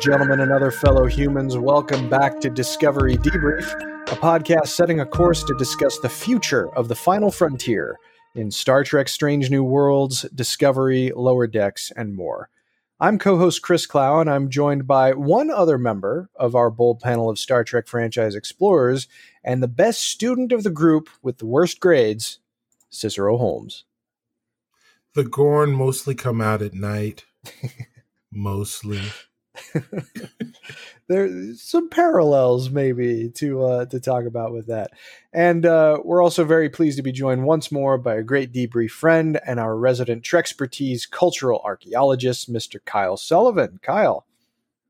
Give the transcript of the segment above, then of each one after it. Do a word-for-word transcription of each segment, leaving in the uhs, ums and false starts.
Gentlemen and other fellow humans, welcome back to Discovery Debrief, a podcast setting a course to discuss the future of the final frontier in Star Trek Strange New Worlds, Discovery, Lower Decks, and more. I'm co-host Chris Clow, and I'm joined by one other member of our bold panel of Star Trek franchise explorers and the best student of the group with the worst grades, Cicero Holmes. The Gorn mostly come out at night. Mostly. There's some parallels maybe to uh, to talk about with that. And uh, we're also very pleased to be joined once more by a great debrief friend and our resident Trexpertise cultural archaeologist, Mister Kyle Sullivan. Kyle.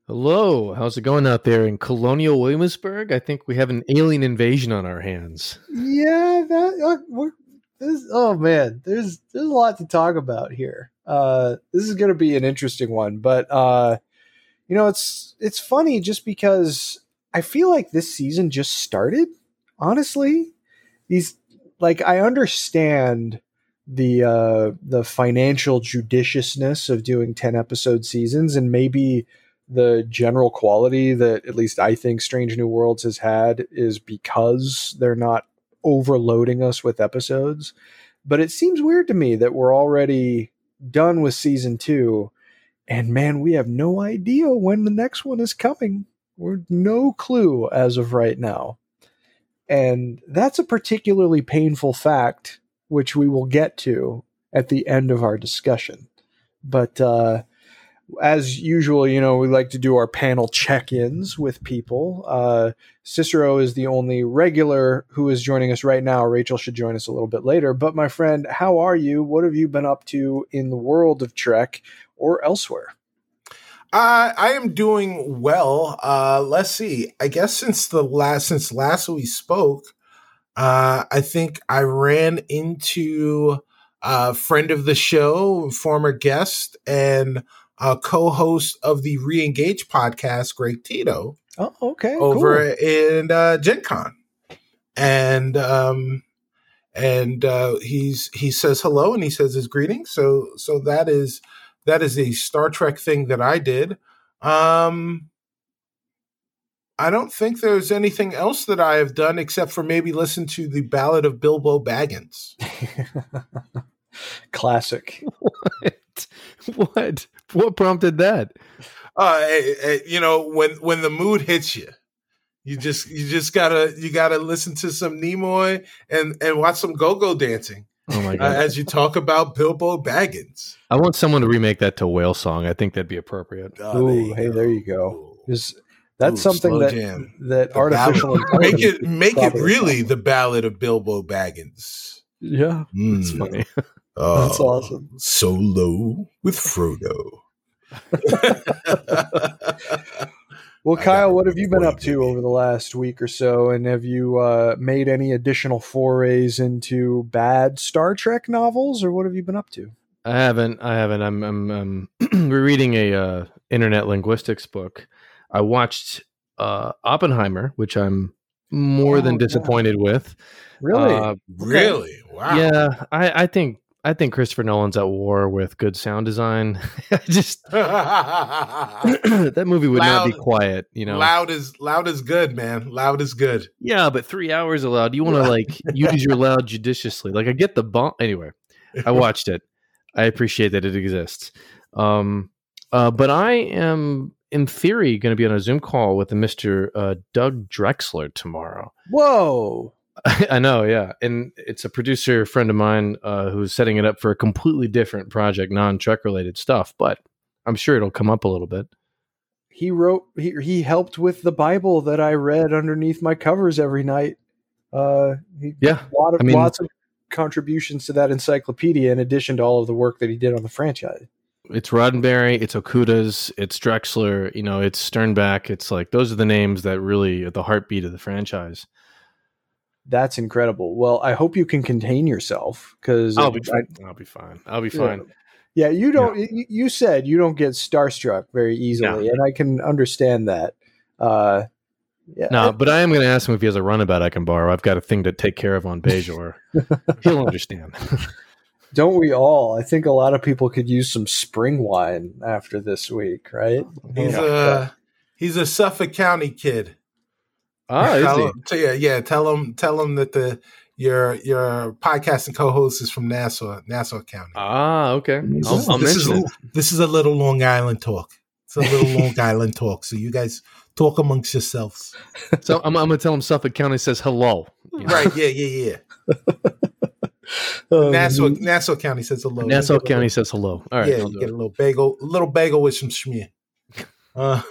Hello. How's it going out there in colonial Williamsburg? I think we have an alien invasion on our hands. Yeah. That, uh, we're, this, oh, man. There's, there's a lot to talk about here. Uh, this is going to be an interesting one, but... Uh, You know, it's it's funny just because I feel like this season just started, honestly. These like I understand the uh, the financial judiciousness of doing ten episode seasons and maybe the general quality that at least I think Strange New Worlds has had is because they're not overloading us with episodes. But it seems weird to me that we're already done with season two. And man, we have no idea when the next one is coming. We're no clue as of right now. And that's a particularly painful fact, which we will get to at the end of our discussion. But uh, as usual, you know, we like to do our panel check-ins with people. Uh, Cicero is the only regular who is joining us right now. Rachel should join us a little bit later. But my friend, how are you? What have you been up to in the world of Trek? Or elsewhere? Uh, I am doing well. Uh, let's see. I guess since the last since last we spoke, uh, I think I ran into a friend of the show, former guest, and a co-host of the Reengage podcast, Greg Tito. Oh, okay. Over cool. in uh, Gen Con, and um, and uh, he's he says hello and he says his greetings. So so that is. That is a Star Trek thing that I did. Um, I don't think there's anything else that I have done except for maybe listen to the Ballad of Bilbo Baggins. Classic. What? What? What prompted that? Uh, you know, when when the mood hits you, you just you just gotta you gotta listen to some Nimoy and and watch some go-go dancing. Oh my God. Uh, as you talk about Bilbo Baggins. I want someone to remake that to Whale Song. I think that'd be appropriate. Oh, Ooh, hey, go. There you go. Just, that's Ooh, something that jam. that the artificial make it make it really the Ballad of Bilbo Baggins. Yeah, mm. That's funny. Oh, that's awesome. Solo with Frodo. Well, Kyle, what have you been up to over the last week or so? And have you uh, made any additional forays into bad Star Trek novels, or what have you been up to? I haven't. I haven't. I'm, I'm, I'm rereading a uh, internet linguistics book. I watched uh, Oppenheimer, which I'm more oh, than disappointed yeah. with. Really? Uh, really? Wow. Yeah, I, I think. I think Christopher Nolan's at war with good sound design. I just that movie would loud, not be quiet, you know. Loud is loud is good, man. Loud is good. Yeah, but three hours of loud. You want to like use your loud judiciously. Like I get the bomb. Anyway, I watched it. I appreciate that it exists. Um, uh, but I am, in theory, going to be on a Zoom call with Mister Uh, Doug Drexler tomorrow. Whoa. I know, yeah. And it's a producer friend of mine uh, who's setting it up for a completely different project, non-Trek related stuff, but I'm sure it'll come up a little bit. He wrote, he, he helped with the Bible that I read underneath my covers every night. Uh, he, yeah. A lot of, I mean, lots of contributions to that encyclopedia in addition to all of the work that he did on the franchise. It's Roddenberry, it's Okuda's, it's Drexler, you know, it's Sternbach. It's like, those are the names that really are the heartbeat of the franchise. That's incredible. Well, I hope you can contain yourself, because I'll, I'll be fine. I'll be fine. Yeah, yeah you don't, yeah. you said you don't get starstruck very easily, no. and I can understand that. Uh, yeah. No, but I am going to ask him if he has a runabout I can borrow. I've got a thing to take care of on Bajor. He'll understand. Don't we all? I think a lot of people could use some spring wine after this week, right? He's yeah. a he's a Suffolk County kid. Ah, is he? Him, so yeah, yeah. Tell him, tell him that the your your podcasting co-host is from Nassau, Nassau County. Ah, okay. I'll, I'll this, mention is, it. This is a little Long Island talk. It's a little Long Island talk. So you guys talk amongst yourselves. So I'm, I'm gonna tell him Suffolk County says hello. You know? Right? Yeah, yeah, yeah. Um, Nassau, Nassau County says hello. Nassau County says hello. All right, yeah, you get a little bagel, a little bagel with some schmear. Uh,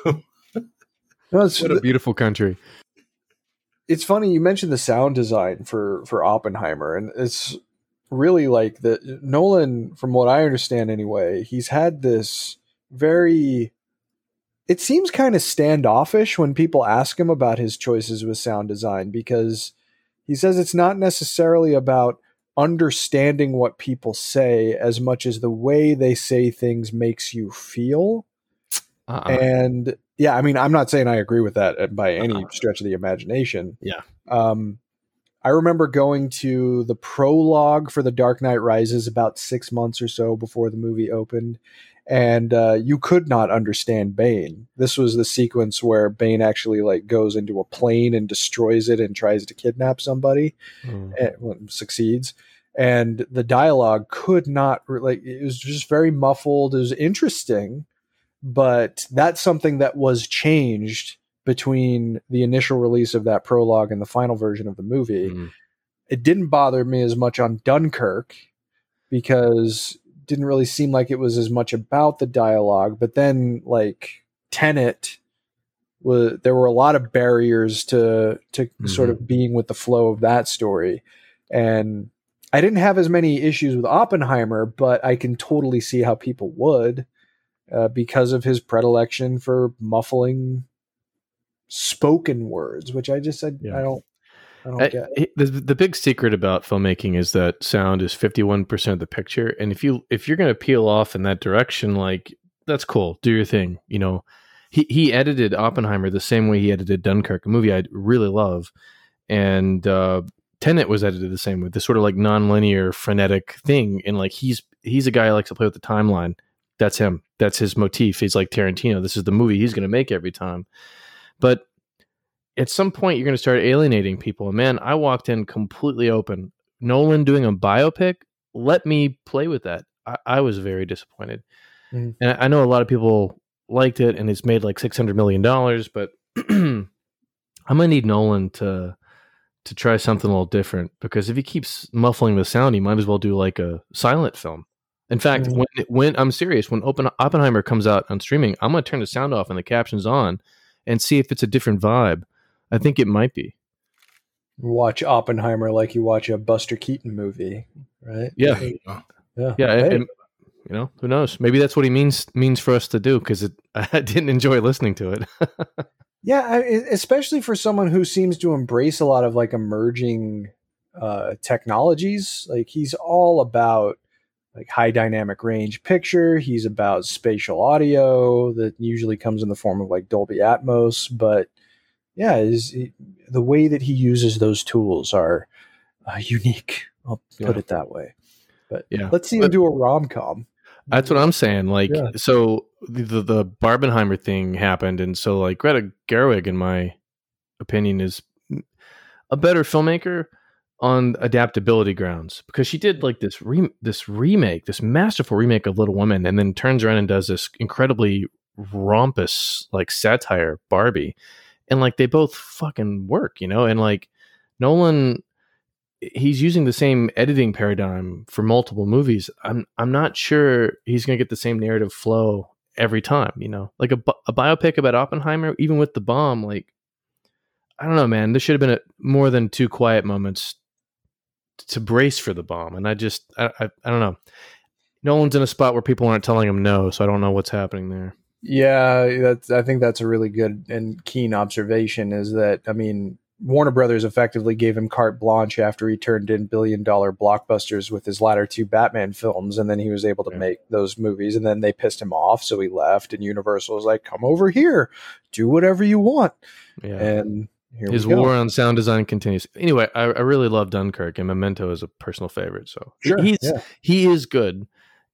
what a beautiful country! It's funny you mentioned the sound design for for Oppenheimer, and it's really like the Nolan, from what I understand anyway, he's had this very. It seems kind of standoffish when people ask him about his choices with sound design, because he says it's not necessarily about understanding what people say as much as the way they say things makes you feel. Uh-uh. And yeah, I mean, I'm not saying I agree with that by any uh-uh. stretch of the imagination. Yeah. Um, I remember going to the prologue for The Dark Knight Rises about six months or so before the movie opened. And uh, you could not understand Bane. This was the sequence where Bane actually like goes into a plane and destroys it and tries to kidnap somebody, mm. and well, succeeds. And the dialogue could not like it was just very muffled. It was interesting, but that's something that was changed between the initial release of that prologue and the final version of the movie. Mm. It didn't bother me as much on Dunkirk, because didn't really seem like it was as much about the dialogue, but then like Tenet was, there were a lot of barriers to, to mm-hmm. sort of being with the flow of that story. And I didn't have as many issues with Oppenheimer, but I can totally see how people would, uh, because of his predilection for muffling spoken words, which I just, I, yeah. I don't, I don't get it. The, the big secret about filmmaking is that sound is fifty-one percent of the picture. And if you, if you're going to peel off in that direction, like that's cool. Do your thing. You know, he, he edited Oppenheimer the same way he edited Dunkirk, a movie I really love. And, uh, Tenet was edited the same way, this sort of like nonlinear frenetic thing. And like, he's, he's a guy who likes to play with the timeline. That's him. That's his motif. He's like Tarantino. This is the movie he's going to make every time. But at some point, you're going to start alienating people. And man, I walked in completely open. Nolan doing a biopic? Let me play with that. I, I was very disappointed. Mm. And I know a lot of people liked it, and it's made like six hundred million dollars, but I'm going to need Nolan to to try something a little different, because if he keeps muffling the sound, he might as well do like a silent film. In fact, mm. when, when I'm serious, when Open, Oppenheimer comes out on streaming, I'm going to turn the sound off and the captions on and see if it's a different vibe. I think it might be. Watch Oppenheimer like you watch a Buster Keaton movie, right? Yeah, yeah, yeah. yeah right. And, you know, who knows? Maybe that's what he means means for us to do, because I didn't enjoy listening to it. yeah, I, especially for someone who seems to embrace a lot of like emerging uh, technologies. Like he's all about like high dynamic range picture. He's about spatial audio that usually comes in the form of like Dolby Atmos, but. Yeah, is the way that he uses those tools are uh, unique. I'll put yeah. it that way. But yeah. let's see him but, do a rom-com. That's what I'm saying. Like, yeah. so the the Barbenheimer thing happened, and so like Greta Gerwig, in my opinion, is a better filmmaker on adaptability grounds, because she did like this re- this remake, this masterful remake of Little Women, and then turns around and does this incredibly rompous like satire Barbie. And like they both fucking work, you know, and like Nolan, he's using the same editing paradigm for multiple movies. I'm I'm not sure he's going to get the same narrative flow every time, you know, like a, a biopic about Oppenheimer, even with the bomb. Like, I don't know, man, there should have been a, more than two quiet moments to brace for the bomb. And I just I, I, I don't know. Nolan's in a spot where people aren't telling him no, so I don't know what's happening there. Yeah, that's, I think that's a really good and keen observation, is that, I mean, Warner Brothers effectively gave him carte blanche after he turned in billion-dollar blockbusters with his latter two Batman films, and then he was able to yeah. make those movies, and then they pissed him off, so he left, and Universal was like, come over here, do whatever you want. Yeah. And here his we go. War on sound design continues. Anyway, I, I really love Dunkirk, and Memento is a personal favorite, so sure. he's yeah. he is good.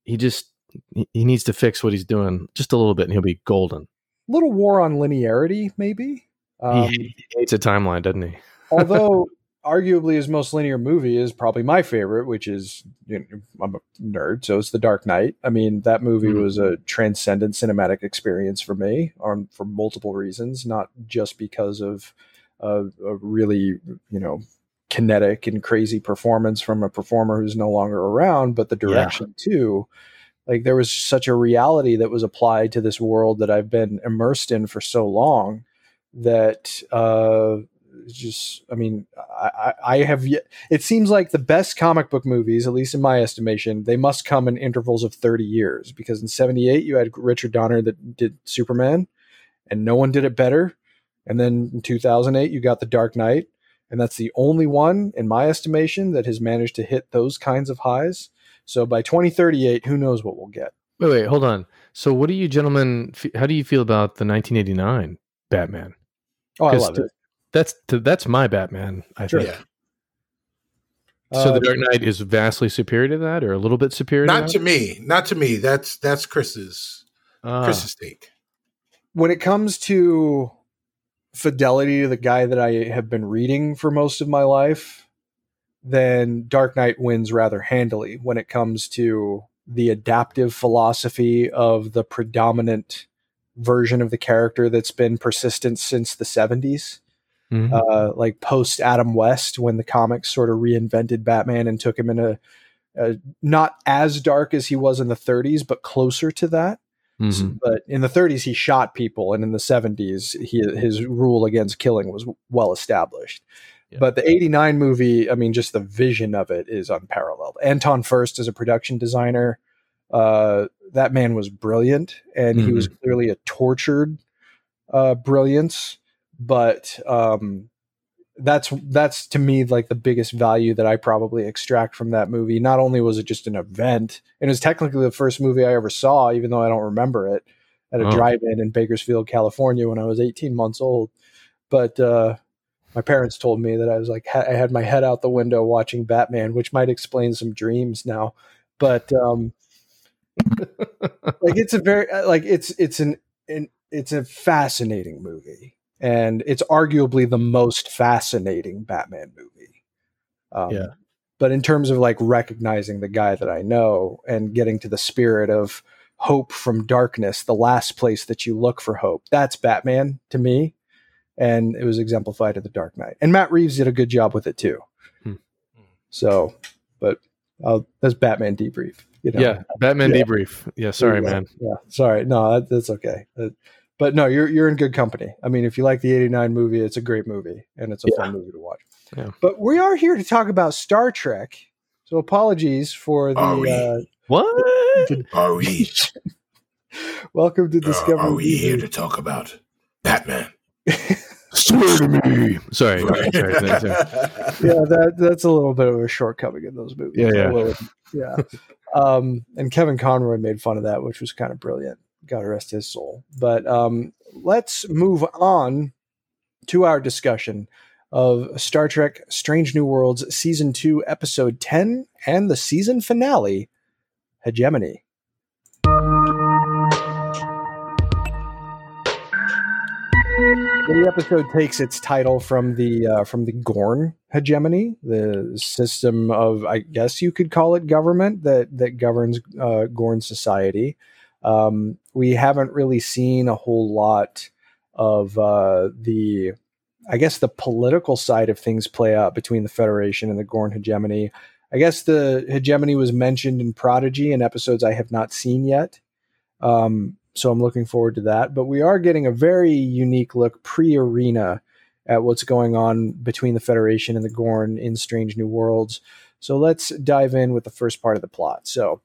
He just... He needs to fix what he's doing just a little bit, and he'll be golden. A little war on linearity, maybe. Um, he hates a timeline, doesn't he? Although, arguably, his most linear movie is probably my favorite, which is, you know, I'm a nerd, so it's The Dark Knight. I mean, that movie mm-hmm. was a transcendent cinematic experience for me, um, for multiple reasons, not just because of uh, a really, you know, kinetic and crazy performance from a performer who's no longer around, but the direction yeah. too. Like, there was such a reality that was applied to this world that I've been immersed in for so long that uh, just, I mean, I, I have yet, it seems like the best comic book movies, at least in my estimation, they must come in intervals of thirty years, because in seventy-eight you had Richard Donner that did Superman and no one did it better. And then in two thousand eight you got The Dark Knight, and that's the only one in my estimation that has managed to hit those kinds of highs. So by twenty thirty-eight, who knows what we'll get. Wait, wait, hold on. So what do you gentlemen, how do you feel about the nineteen eighty-nine Batman? Oh, I love it. That's that's my Batman, I sure. think. Yeah. So uh, The Dark Knight is vastly superior to that, or a little bit superior to that? Not to me. Not to me. That's that's Chris's, uh, Chris's take. When it comes to fidelity to the guy that I have been reading for most of my life, then Dark Knight wins rather handily when it comes to the adaptive philosophy of the predominant version of the character that's been persistent since the seventies, mm-hmm. uh, like post Adam West, when the comics sort of reinvented Batman and took him in a, a not as dark as he was in the thirties, but closer to that. Mm-hmm. So, but in the thirties, he shot people, and in the seventies, he, his rule against killing was well established. Yeah. But the eighty-nine movie, I mean, just the vision of it is unparalleled. Anton Furst is a production designer. Uh, that man was brilliant, and mm-hmm. he was clearly a tortured uh, brilliance. But um, that's that's to me like the biggest value that I probably extract from that movie. Not only was it just an event, and it was technically the first movie I ever saw, even though I don't remember it, at a oh. drive-in in Bakersfield, California, when I was eighteen months old. But uh, my parents told me that I was like, ha- I had my head out the window watching Batman, which might explain some dreams now, but um, like it's a very, like it's, it's an, an, it's a fascinating movie, and it's arguably the most fascinating Batman movie. Um, yeah. But in terms of like recognizing the guy that I know and getting to the spirit of hope from darkness, the last place that you look for hope, that's Batman to me. And it was exemplified in The Dark Knight. And Matt Reeves did a good job with it, too. Hmm. So, but uh, that's Batman debrief. You know? Yeah, Batman yeah. debrief. Yeah, sorry, yeah. man. Yeah, sorry. No, that, that's okay. Uh, but no, you're you're in good company. I mean, if you like the eighty-nine movie, it's a great movie. And it's a yeah. fun movie to watch. Yeah. But we are here to talk about Star Trek. So apologies for the... Are we? Uh, what? The, the, are we? Welcome to Discovery. Uh, are we here to talk about Batman? Swear to me. Sorry. Right. sorry, sorry, sorry. Yeah, that that's a little bit of a shortcoming in those movies. Yeah, yeah. Little, yeah. Um, and Kevin Conroy made fun of that, which was kind of brilliant. God rest his soul. But um, let's move on to our discussion of Star Trek: Strange New Worlds, Season Two, Episode Ten, and the season finale, Hegemony. The episode takes its title from the uh, from the Gorn Hegemony, the system of, I guess you could call it, government that that governs uh, Gorn society. Um, we haven't really seen a whole lot of uh, the, I guess, the political side of things play out between the Federation and the Gorn Hegemony. I guess the Hegemony was mentioned in Prodigy, in episodes I have not seen yet. Um, So I'm looking forward to that. But we are getting a very unique look pre-arena at what's going on between the Federation and the Gorn in Strange New Worlds. So let's dive in with the first part of the plot. So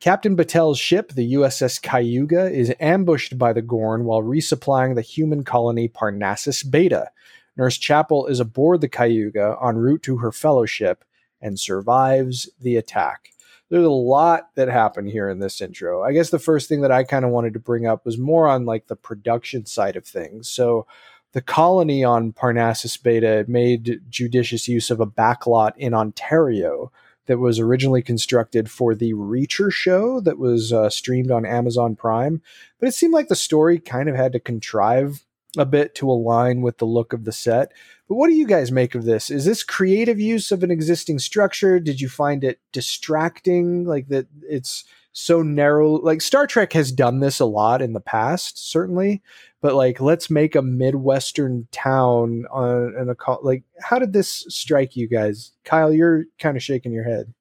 Captain Batel's ship, the U S S Cayuga, is ambushed by the Gorn while resupplying the human colony Parnassus Beta. Nurse Chapel is aboard the Cayuga en route to her fellowship and survives the attack. There's a lot that happened here in this intro. I guess the first thing that I kind of wanted to bring up was more on like the production side of things. So the colony on Parnassus Beta made judicious use of a backlot in Ontario that was originally constructed for the Reacher show that was uh, streamed on Amazon Prime. But it seemed like the story kind of had to contrive a bit to align with the look of the set. But what do you guys make of this? Is this creative use of an existing structure? Did you find it distracting? Like that it's so narrow. Like Star Trek has done this a lot in the past, certainly, but like, let's make a Midwestern town on and a call. Like, how did this strike you guys? Kyle, you're kind of shaking your head.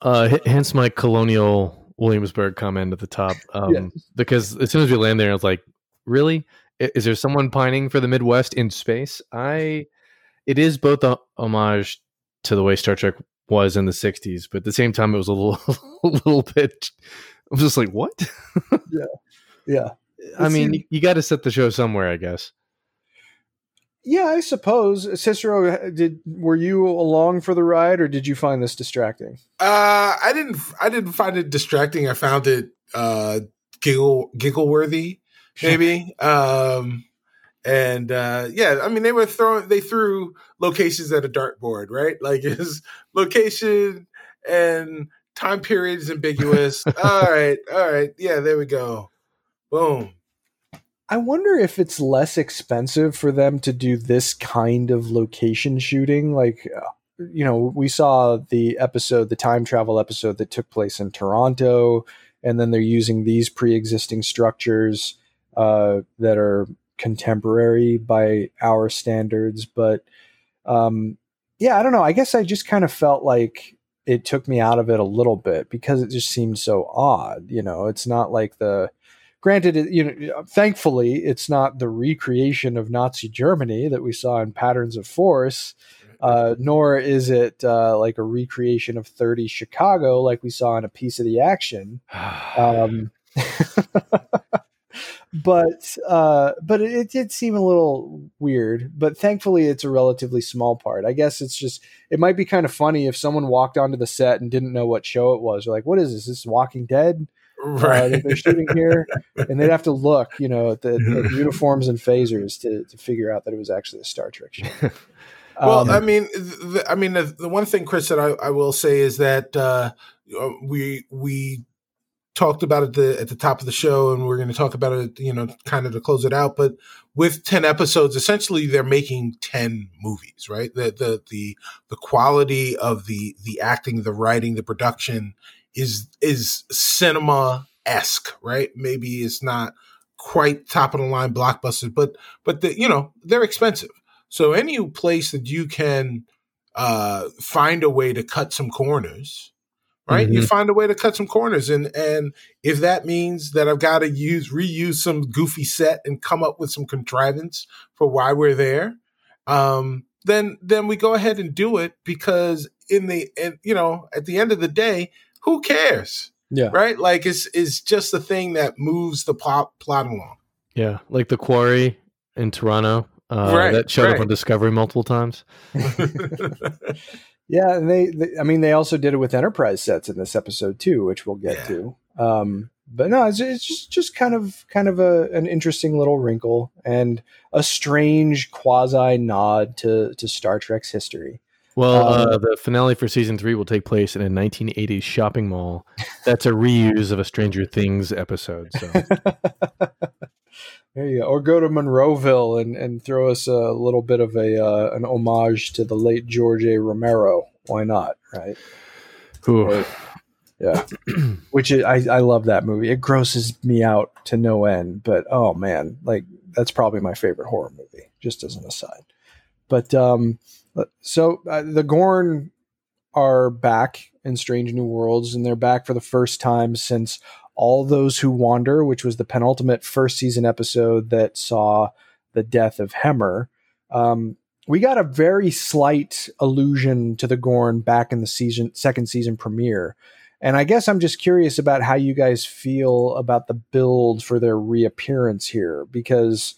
Uh, h- hence my colonial Williamsburg comment at the top. Um, yeah. Because as soon as we land there, I was like, really? Is there someone pining for the Midwest in space? I, it is both a homage to the way Star Trek was in the sixties, but at the same time, it was a little, a little bit. I was just like, what? Yeah, yeah. I it's, mean, you, you got to set the show somewhere, I guess. Yeah, I suppose. Cicero, did were you along for the ride, or did you find this distracting? Uh, I didn't. I didn't find it distracting. I found it uh, giggle giggle worthy. Maybe. Um, and, uh, yeah, I mean, they were throwing, they threw locations at a dartboard, right? Like, is location and time period is ambiguous. all right. All right. Yeah, there we go. Boom. I wonder if it's less expensive for them to do this kind of location shooting. Like, you know, we saw the episode, the time travel episode that took place in Toronto, and then they're using these pre-existing structures Uh, that are contemporary by our standards. But um, yeah, I don't know. I guess I just kind of felt like it took me out of it a little bit because it just seemed so odd. You know, it's not like the, granted, it, you know, thankfully it's not the recreation of Nazi Germany that we saw in Patterns of Force, uh, nor is it uh, like a recreation of thirty Chicago like we saw in A Piece of the Action. Um But uh, but it, it did seem a little weird. But thankfully, it's a relatively small part. I guess it's just it might be kind of funny if someone walked onto the set and didn't know what show it was. They're like, "What is this? This is Walking Dead?" Right? Uh, that they're shooting here, and they'd have to look, you know, at the, the uniforms and phasers to to figure out that it was actually a Star Trek show. Well, um, I mean, the, I mean, the, the one thing, Chris, that I, I will say is that uh, we we. talked about it the, at the top of the show, and we're going to talk about it, you know, kind of to close it out. But with ten episodes, essentially they're making ten movies, right? The the the the quality of the the acting, the writing, the production is is cinema-esque, right? Maybe it's not quite top of the line blockbusters, but but the, you know, they're expensive. So any place that you can uh, find a way to cut some corners. Right, mm-hmm. You find a way to cut some corners, and and if that means that I've got to use reuse some goofy set and come up with some contrivance for why we're there, um, then then we go ahead and do it, because in the and you know at the end of the day, who cares? Yeah, right. Like it's it's just the thing that moves the plot plot along. Yeah, like The Quarry in Toronto, uh, right, that showed right. up on Discovery multiple times. Yeah, and they, they, I mean, they also did it with Enterprise sets in this episode too, which we'll get yeah. to. Um, but no, it's, it's just, just kind of, kind of a an interesting little wrinkle and a strange quasi nod to to Star Trek's history. Well, um, uh, the finale for season three will take place in a nineteen eighties shopping mall. That's a reuse of a Stranger Things episode. So. There you go. Or go to Monroeville and, and throw us a little bit of a uh, an homage to the late George A. Romero. Why not? Right. Cool. Yeah. Which is, I, I love that movie. It grosses me out to no end. But oh man, like that's probably my favorite horror movie. Just as an aside. But um, so uh, the Gorn are back in Strange New Worlds, and they're back for the first time since All Those Who Wander, which was the penultimate first season episode that saw the death of Hemmer. Um, we got a very slight allusion to the Gorn back in the season second season premiere. And I guess I'm just curious about how you guys feel about the build for their reappearance here, because,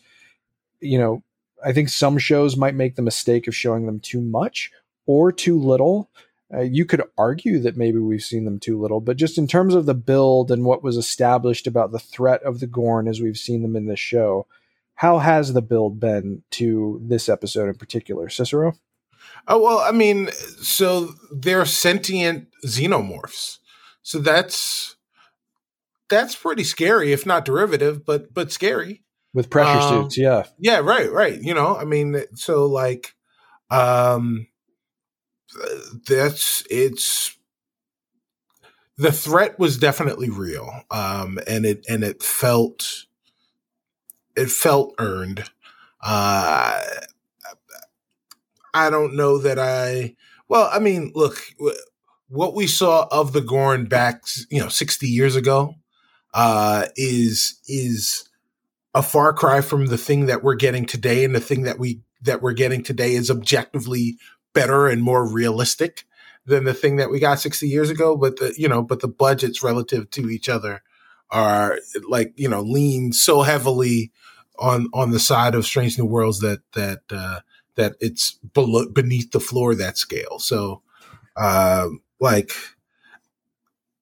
you know, I think some shows might make the mistake of showing them too much or too little. Uh, you could argue that maybe we've seen them too little, but just in terms of the build and what was established about the threat of the Gorn as we've seen them in this show, how has the build been to this episode in particular, Cicero? Oh, well, I mean, so they're sentient xenomorphs. So that's that's pretty scary, if not derivative, but but scary. With pressure um, suits, yeah. Yeah, right, right. You know, I mean, so like um that's it's the threat was definitely real. Um and it and it felt it felt earned. Uh I don't know that I well, I mean, look, what we saw of the Gorn back, you know, sixty years ago uh, is is a far cry from the thing that we're getting today, and the thing that we that we're getting today is objectively better and more realistic than the thing that we got sixty years ago. But the you know, but the budgets relative to each other are like you know lean so heavily on on the side of Strange New Worlds that that uh, that it's below, beneath the floor of that scale. So. Uh, Like,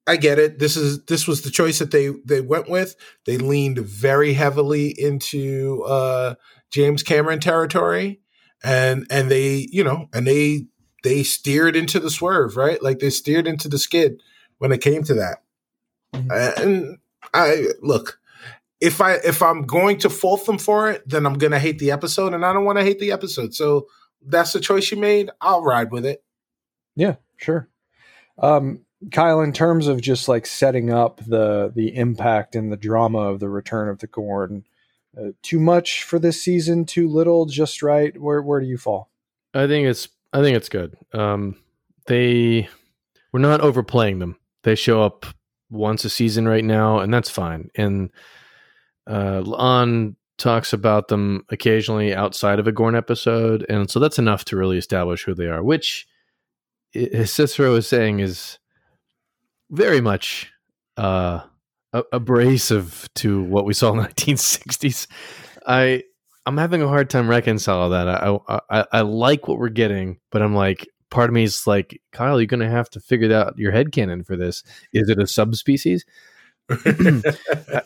I get it. This is this was the choice that they they went with. They leaned very heavily into uh, James Cameron territory, and and they you know and they they steered into the swerve, right? Like they steered into the skid when it came to that. Mm-hmm. And I look, if I if I'm going to fault them for it, then I'm gonna hate the episode, and I don't want to hate the episode. So that's the choice you made. I'll ride with it. Yeah, sure. Um, Kyle, in terms of just like setting up the the impact and the drama of the return of the Gorn, uh, too much for this season, too little, just right. Where where do you fall? I think it's I think it's good. Um, they we're not overplaying them. They show up once a season right now, and that's fine. And uh, La'an talks about them occasionally outside of a Gorn episode, and so that's enough to really establish who they are, which. As Cicero is saying, is very much uh, abrasive to what we saw in the nineteen sixties. I I'm having a hard time reconciling that. I, I I like what we're getting, but I'm like, part of me is like, Kyle, you're gonna have to figure out your headcanon for this. Is it a subspecies?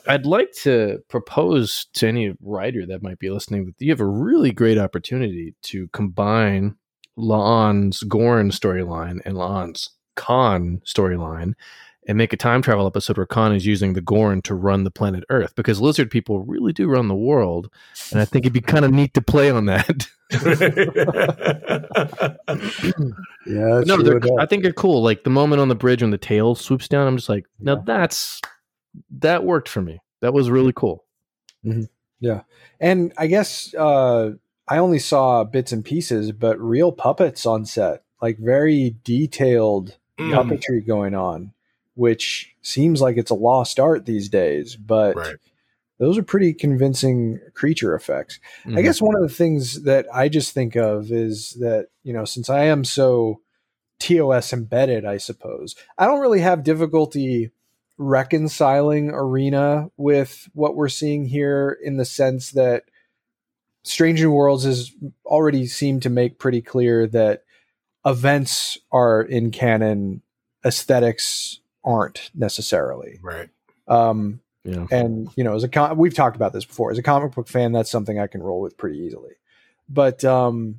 I'd like to propose to any writer that might be listening that you have a really great opportunity to combine La'an's Gorn storyline and La'an's Khan storyline and make a time travel episode where Khan is using the Gorn to run the planet Earth, because lizard people really do run the world, and I think it'd be kind of neat to play on that. yeah, no, they're, I think they're cool. Like the moment on the bridge when the tail swoops down, I'm just like, now yeah. that's that worked for me. That was really cool. Mm-hmm. Yeah, and I guess. uh I only saw bits and pieces, but real puppets on set, like very detailed mm. puppetry going on, which seems like it's a lost art these days, but right. those are pretty convincing creature effects. Mm-hmm. I guess one of the things that I just think of is that, you know, since I am so T O S embedded, I suppose, I don't really have difficulty reconciling Arena with what we're seeing here, in the sense that Strange New Worlds has already seemed to make pretty clear that events are in canon, aesthetics aren't necessarily. Right. Um, yeah. And, you know, as a com- we've talked about this before. As a comic book fan, that's something I can roll with pretty easily. But um,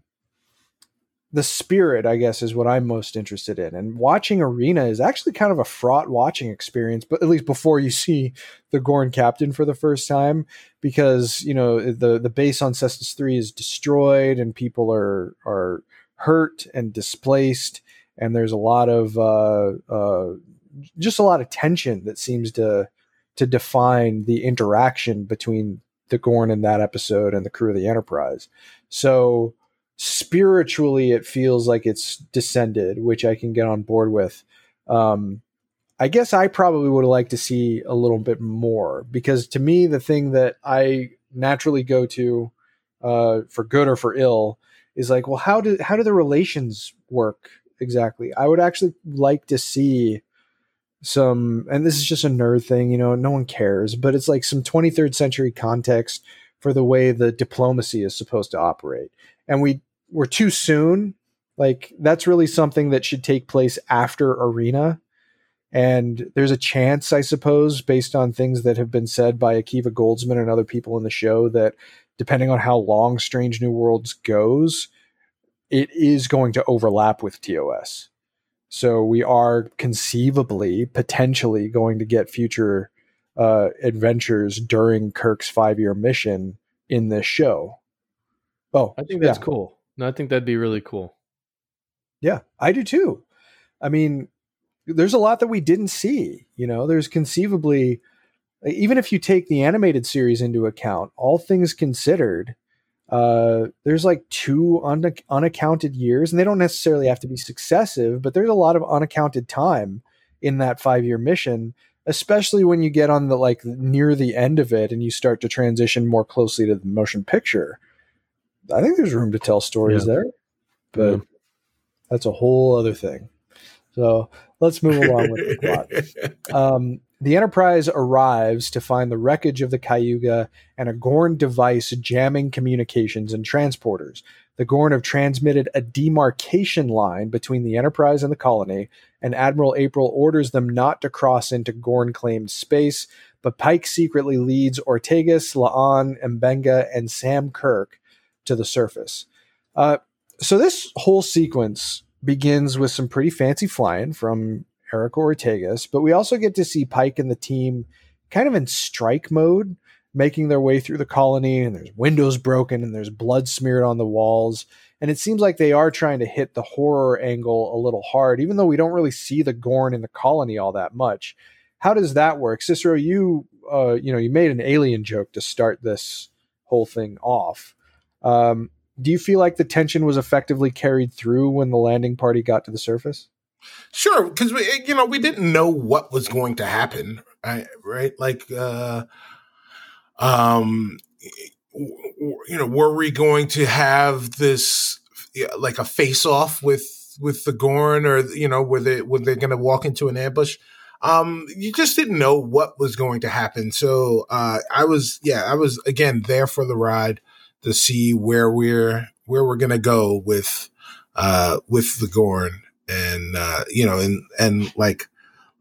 the spirit, I guess, is what I'm most interested in. And watching Arena is actually kind of a fraught watching experience, but at least before you see the Gorn captain for the first time, because, you know, the, the base on Cestus three is destroyed and people are, are hurt and displaced. And there's a lot of, uh, uh, just a lot of tension that seems to, to define the interaction between the Gorn in that episode and the crew of the Enterprise. So, spiritually, it feels like it's descended, which I can get on board with. Um, I guess I probably would have liked to see a little bit more, because to me, the thing that I naturally go to uh, for good or for ill is like, well, how do, how do the relations work exactly? I would actually like to see some, and this is just a nerd thing, you know, no one cares, but it's like some twenty-third century context for the way the diplomacy is supposed to operate. And we were too soon. Like, that's really something that should take place after Arena. And there's a chance, I suppose, based on things that have been said by Akiva Goldsman and other people in the show, that depending on how long Strange New Worlds goes, it is going to overlap with T O S. So we are conceivably, potentially going to get future uh, adventures during Kirk's five-year mission in this show. Oh, I think that's yeah. cool. No, I think that'd be really cool. Yeah, I do too. I mean, there's a lot that we didn't see, you know, there's conceivably, even if you take the animated series into account, all things considered, uh, there's like two un- unaccounted years, and they don't necessarily have to be successive, but there's a lot of unaccounted time in that five-year mission, especially when you get on the, like, near the end of it and you start to transition more closely to the motion picture. I think there's room to tell stories yeah. there, but mm-hmm. that's a whole other thing. So let's move along with the plot. Um, the Enterprise arrives to find the wreckage of the Cayuga and a Gorn device jamming communications and transporters. The Gorn have transmitted a demarcation line between the Enterprise and the colony, and Admiral April orders them not to cross into Gorn-claimed space, but Pike secretly leads Ortegas, La'an, Mbenga, and Sam Kirk to the surface. Uh, so this whole sequence begins with some pretty fancy flying from Eric Ortegas, but we also get to see Pike and the team kind of in strike mode, making their way through the colony, and there's windows broken and there's blood smeared on the walls. And it seems like they are trying to hit the horror angle a little hard, even though we don't really see the Gorn in the colony all that much. How does that work? Cicero, you, uh, you know, you made an alien joke to start this whole thing off. Um, Do you feel like the tension was effectively carried through when the landing party got to the surface? Sure, because we, you know, we didn't know what was going to happen, right? right? Like, uh, um, you know, were we going to have this, like, a face-off with with the Gorn, or, you know, were they were they going to walk into an ambush? Um, you just didn't know what was going to happen. So uh, I was, yeah, I was again there for the ride, to see where we're where we're gonna go with uh with the Gorn, and uh you know and and like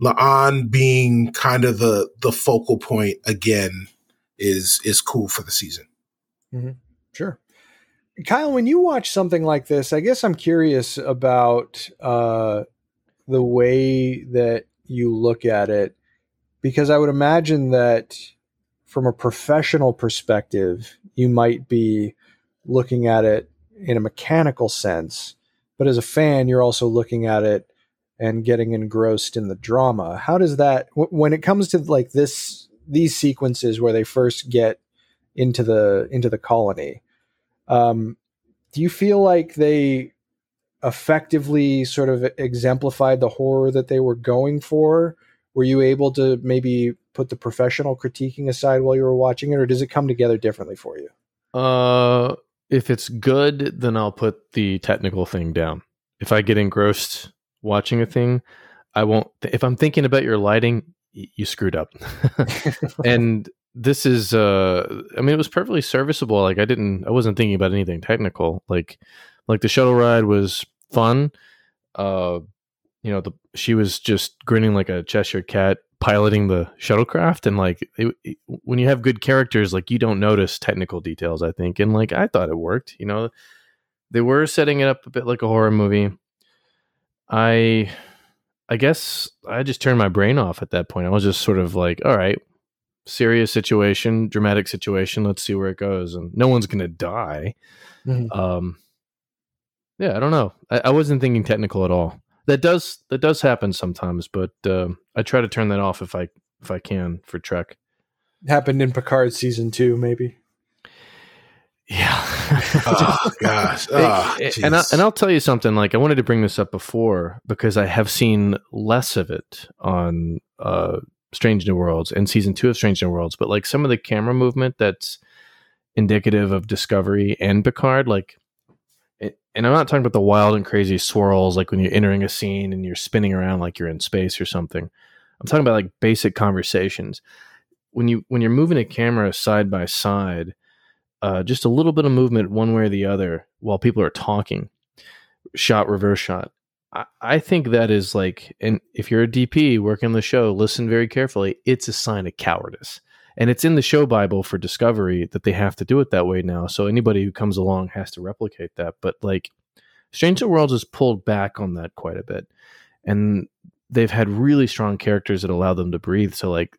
La'an being kind of the the focal point again is is cool for the season. Mm-hmm. Sure. Kyle, when you watch something like this, I guess I'm curious about uh the way that you look at it, because I would imagine that from a professional perspective, you might be looking at it in a mechanical sense, but as a fan, you're also looking at it and getting engrossed in the drama. How does that, w- when it comes to like this, these sequences where they first get into the, into the colony, um, do you feel like they effectively sort of exemplified the horror that they were going for? Were you able to maybe put the professional critiquing aside while you were watching it, or does it come together differently for you? Uh, if it's good, then I'll put the technical thing down. If I get engrossed watching a thing, I won't. Th- if I'm thinking about your lighting, y- you screwed up. And this is, uh, I mean, it was perfectly serviceable. Like I didn't, I wasn't thinking about anything technical. Like, like the shuttle ride was fun. Uh, you know, the, she was just grinning like a Cheshire cat, piloting the shuttlecraft, and like it, it, when you have good characters, like you don't notice technical details, I think. And like I thought it worked, you know, they were setting it up a bit like a horror movie. I, I guess I just turned my brain off at that point. I was just sort of like, all right, serious situation, dramatic situation. Let's see where it goes, and no one's gonna die. Mm-hmm. Um, yeah, I don't know. I, I wasn't thinking technical at all. That does that does happen sometimes, but uh, I try to turn that off if I if I can for Trek. Happened in Picard season two, maybe. Yeah. Oh gosh. Oh, it, it, and I, and I'll tell you something. Like I wanted to bring this up before because I have seen less of it on uh, Strange New Worlds and season two of Strange New Worlds, but like some of the camera movement that's indicative of Discovery and Picard, like. And I'm not talking about the wild and crazy swirls, like when you're entering a scene and you're spinning around like you're in space or something. I'm talking about like basic conversations. When you when you're moving a camera side by side, uh, just a little bit of movement one way or the other while people are talking, shot, reverse shot. I, I think that is like, and if you're a D P working on the show, listen very carefully. It's a sign of cowardice. And it's in the show Bible for Discovery that they have to do it that way now. So anybody who comes along has to replicate that. But like Strange New Worlds has pulled back on that quite a bit. And they've had really strong characters that allow them to breathe. So like,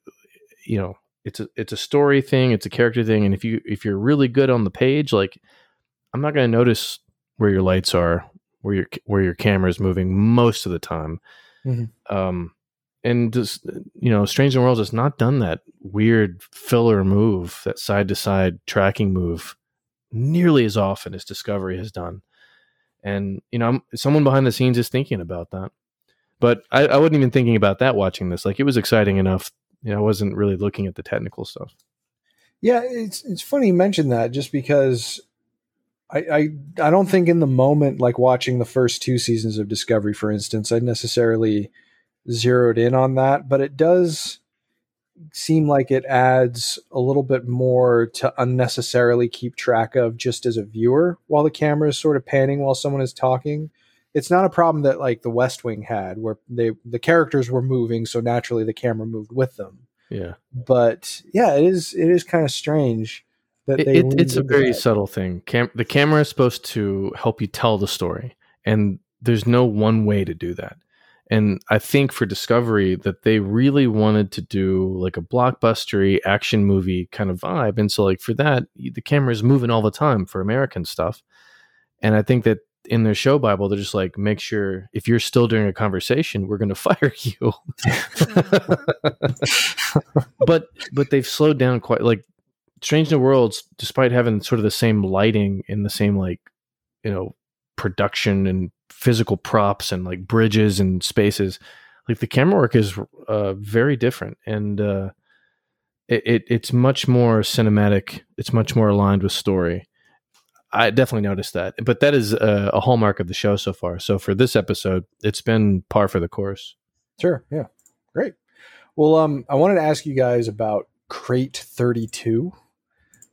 you know, it's a, it's a story thing. It's a character thing. And if you, if you're really good on the page, like I'm not going to notice where your lights are, where your, where your camera is moving most of the time. Mm-hmm. Um, And just, you know, Strange New Worlds has not done that weird filler move, that side to side tracking move, nearly as often as Discovery has done. And, you know, I'm, someone behind the scenes is thinking about that. But I, I wasn't even thinking about that watching this. Like, it was exciting enough. You know, I wasn't really looking at the technical stuff. Yeah, it's it's funny you mentioned that just because I, I, I don't think in the moment, like watching the first two seasons of Discovery, for instance, I necessarily zeroed in on that, but it does seem like it adds a little bit more to unnecessarily keep track of just as a viewer while the camera is sort of panning while someone is talking. It's not a problem that like the West Wing had where they, the characters were moving. So naturally the camera moved with them. Yeah. But yeah, it is, it is kind of strange that it, they it, it's a very that. subtle thing. Cam- the camera is supposed to help you tell the story, and there's no one way to do that. And I think for Discovery that they really wanted to do like a blockbustery action movie kind of vibe. And so like for that, the camera is moving all the time for American stuff. And I think that in their show Bible, they're just like, make sure if you're still doing a conversation, we're going to fire you. but, but they've slowed down quite like Strange New Worlds, despite having sort of the same lighting and the same, like, you know, production and physical props and like bridges and spaces, like the camera work is uh, very different, and uh, it, it it's much more cinematic. It's much more aligned with story. I definitely noticed that, but that is a, a hallmark of the show so far. So for this episode, it's been par for the course. Sure, yeah, great. Well, um, I wanted to ask you guys about Crate thirty-two.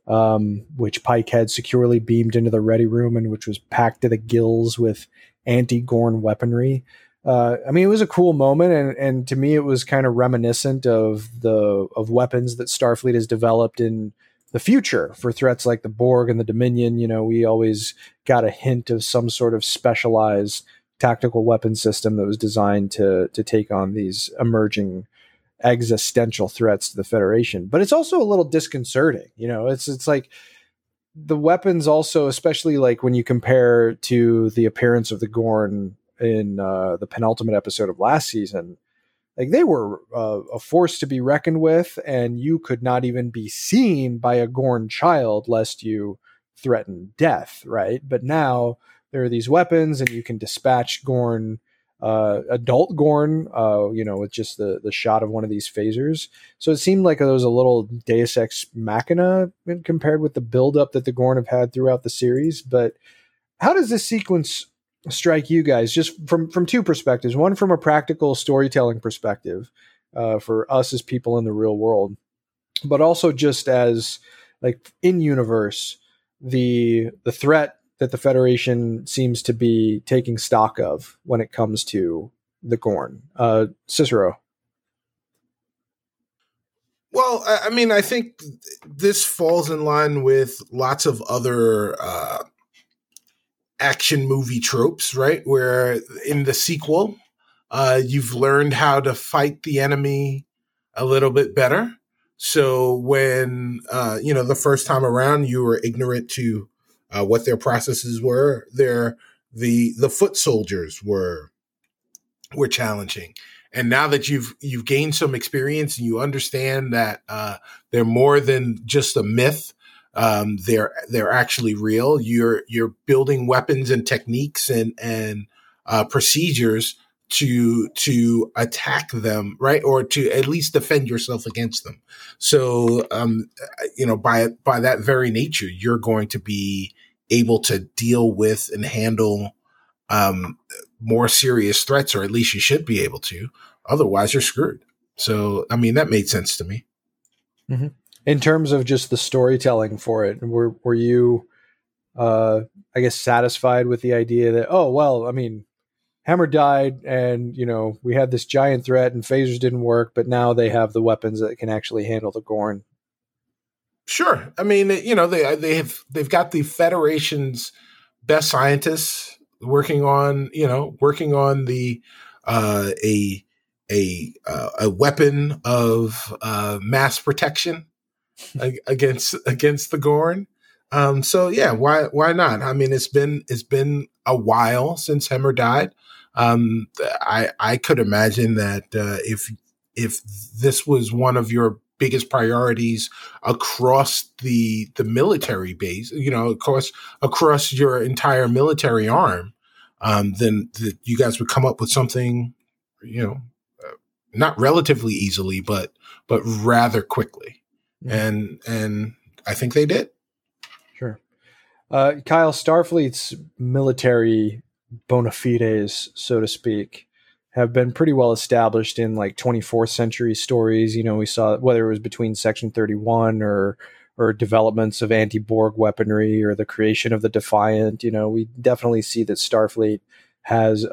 Um, which Pike had securely beamed into the ready room and which was packed to the gills with anti-Gorn weaponry. Uh, I mean, it was a cool moment, and, and to me, it was kind of reminiscent of the of weapons that Starfleet has developed in the future for threats like the Borg and the Dominion. You know, we always got a hint of some sort of specialized tactical weapon system that was designed to to take on these emerging existential threats to the Federation. But it's also a little disconcerting, you know. It's it's like the weapons also, especially like when you compare to the appearance of the Gorn in uh, the penultimate episode of last season, like they were uh, a force to be reckoned with, and you could not even be seen by a Gorn child lest you threaten death, right? But now there are these weapons, and you can dispatch Gorn Uh, adult Gorn, uh, you know, with just the, the shot of one of these phasers. So it seemed like it was a little Deus Ex Machina compared with the buildup that the Gorn have had throughout the series. But how does this sequence strike you guys? Just from, from two perspectives. One, from a practical storytelling perspective uh, for us as people in the real world, but also just as like in universe, the the threat that the Federation seems to be taking stock of when it comes to the Gorn. Uh, Cicero. Well, I mean, I think this falls in line with lots of other uh, action movie tropes, right? Where in the sequel, uh, you've learned how to fight the enemy a little bit better. So when, uh, you know, the first time around, you were ignorant to Uh, what their processes were, their the the foot soldiers were were challenging, and now that you've you've gained some experience and you understand that uh, they're more than just a myth, um, they're they're actually real. You're you're building weapons and techniques and and uh, procedures to to attack them, right, or to at least defend yourself against them. So, um, you know, by by that very nature, you're going to be able to deal with and handle um, more serious threats, or at least you should be able to. Otherwise, you're screwed. So, I mean, that made sense to me. Mm-hmm. In terms of just the storytelling for it, were were you, uh, I guess, satisfied with the idea that, oh, well, I mean, Hemmer died and, you know, we had this giant threat and phasers didn't work, but now they have the weapons that can actually handle the Gorn? Sure. I mean, you know, they they have they've got the Federation's best scientists working on, you know, working on the uh, a a uh, a weapon of uh, mass protection against against the Gorn. Um, so yeah, why why not? I mean, it's been it's been a while since Hemmer died. Um, I I could imagine that uh, if if this was one of your biggest priorities across the the military base, you know, of course, across your entire military arm, um, then the, you guys would come up with something, you know, uh, not relatively easily, but but rather quickly. Mm-hmm. And and I think they did. Sure. Uh, Kyle, Starfleet's military bona fides, so to speak, have been pretty well established in like twenty-fourth century stories. You know, we saw whether it was between Section thirty-one or or developments of anti-Borg weaponry or the creation of the Defiant. You know, we definitely see that Starfleet has a,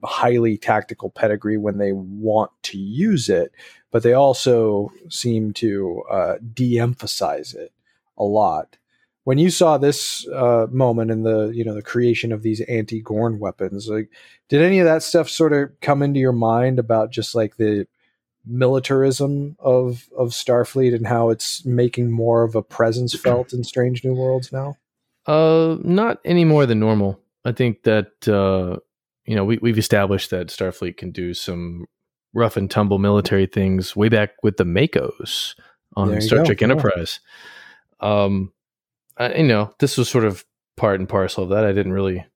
a highly tactical pedigree when they want to use it, but they also seem to uh, de-emphasize it a lot. When you saw this uh, moment in the, you know, the creation of these anti-Gorn weapons, like, did any of that stuff sort of come into your mind about just like the militarism of of Starfleet and how it's making more of a presence felt in Strange New Worlds now? Uh, not any more than normal. I think that uh, you know we we've established that Starfleet can do some rough and tumble military things way back with the Makos on Star Trek Enterprise. Um. Uh, you know, this was sort of part and parcel of that. I didn't really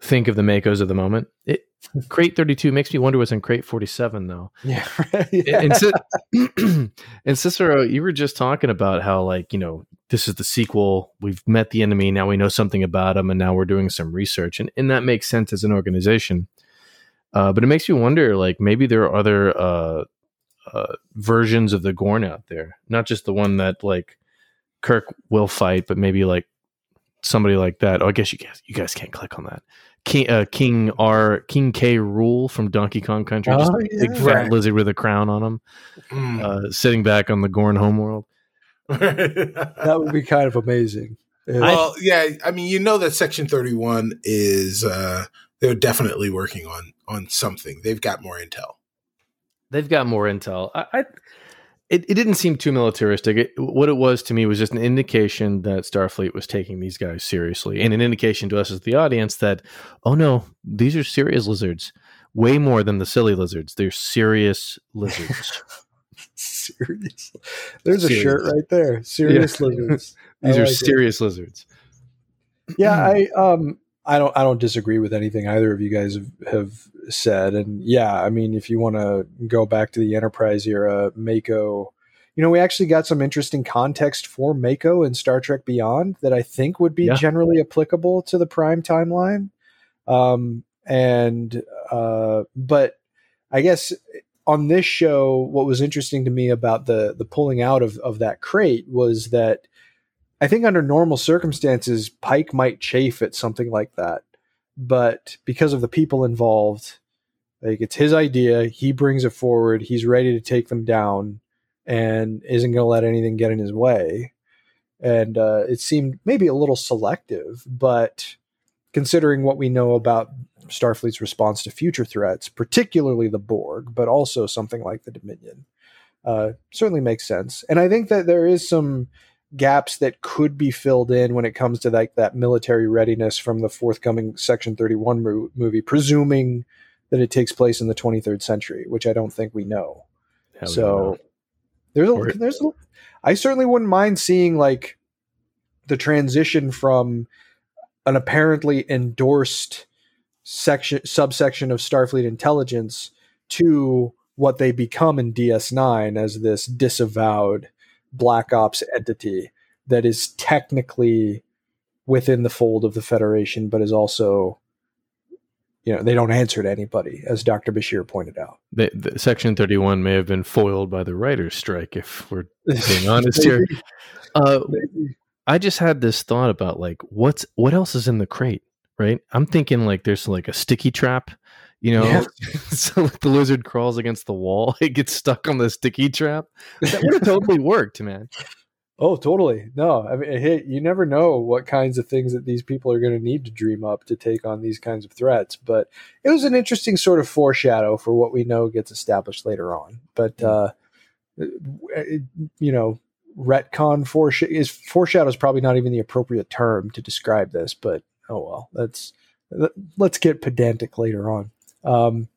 think of the Makos at the moment. It, crate thirty-two makes me wonder what's in crate forty-seven, though. Yeah, right. Yeah. And, and, and Cicero, you were just talking about how, like, you know, this is the sequel. We've met the enemy. Now we know something about them, and now we're doing some research. And, and that makes sense as an organization. Uh, but it makes me wonder, like, maybe there are other uh, uh, versions of the Gorn out there, not just the one that, like, Kirk will fight, but maybe like somebody like that. Oh, I guess you guys, you guys can't click on that. King, uh, King R, King K. Rool from Donkey Kong Country, oh, just a yeah. big fat lizard with a crown on him, mm. uh, sitting back on the Gorn homeworld. That would be kind of amazing. Yeah. Well, yeah, I mean, you know that Section thirty-one is uh, they're definitely working on on something. They've got more intel. They've got more intel. I. I It it didn't seem too militaristic. It, what it was to me was just an indication that Starfleet was taking these guys seriously, and an indication to us as the audience that, oh no, these are serious lizards, way more than the silly lizards. They're serious lizards. Serious. There's serious. A shirt right there. Serious yeah. lizards. These I are like serious it. Lizards. Yeah, I um I don't I don't disagree with anything either of you guys have, have said. And yeah, I mean, if you want to go back to the Enterprise era, Mako, you know, we actually got some interesting context for Mako in Star Trek Beyond that I think would be yeah. generally applicable to the Prime timeline. Um, and uh, but I guess on this show, what was interesting to me about the the pulling out of, of that crate was that I think under normal circumstances, Pike might chafe at something like that. But because of the people involved, like it's his idea, he brings it forward, he's ready to take them down and isn't going to let anything get in his way. And uh, it seemed maybe a little selective, but considering what we know about Starfleet's response to future threats, particularly the Borg, but also something like the Dominion, uh, certainly makes sense. And I think that there is some gaps that could be filled in when it comes to like that military readiness from the forthcoming Section thirty-one mo- movie, presuming that it takes place in the twenty-third century, which I don't think we know. Hell so there's a, there's a, I certainly wouldn't mind seeing like the transition from an apparently endorsed section subsection of Starfleet intelligence to what they become in D S nine as this disavowed Black Ops entity that is technically within the fold of the Federation, but is also you know, they don't answer to anybody, as Doctor Bashir pointed out. The, the Section thirty-one may have been foiled by the writer's strike, if we're being honest here. Uh, I just had this thought about, like, what's what else is in the crate, right? I'm thinking, like, there's, like, a sticky trap, you know? Yeah. So, like, the lizard crawls against the wall. It gets stuck on the sticky trap. That would have totally worked, man. Oh, totally. No, I mean, hey, you never know what kinds of things that these people are going to need to dream up to take on these kinds of threats. But it was an interesting sort of foreshadow for what we know gets established later on. But, uh, it, you know, retcon foresh- is foreshadow is probably not even the appropriate term to describe this. But, oh, well, that's let's get pedantic later on. Um,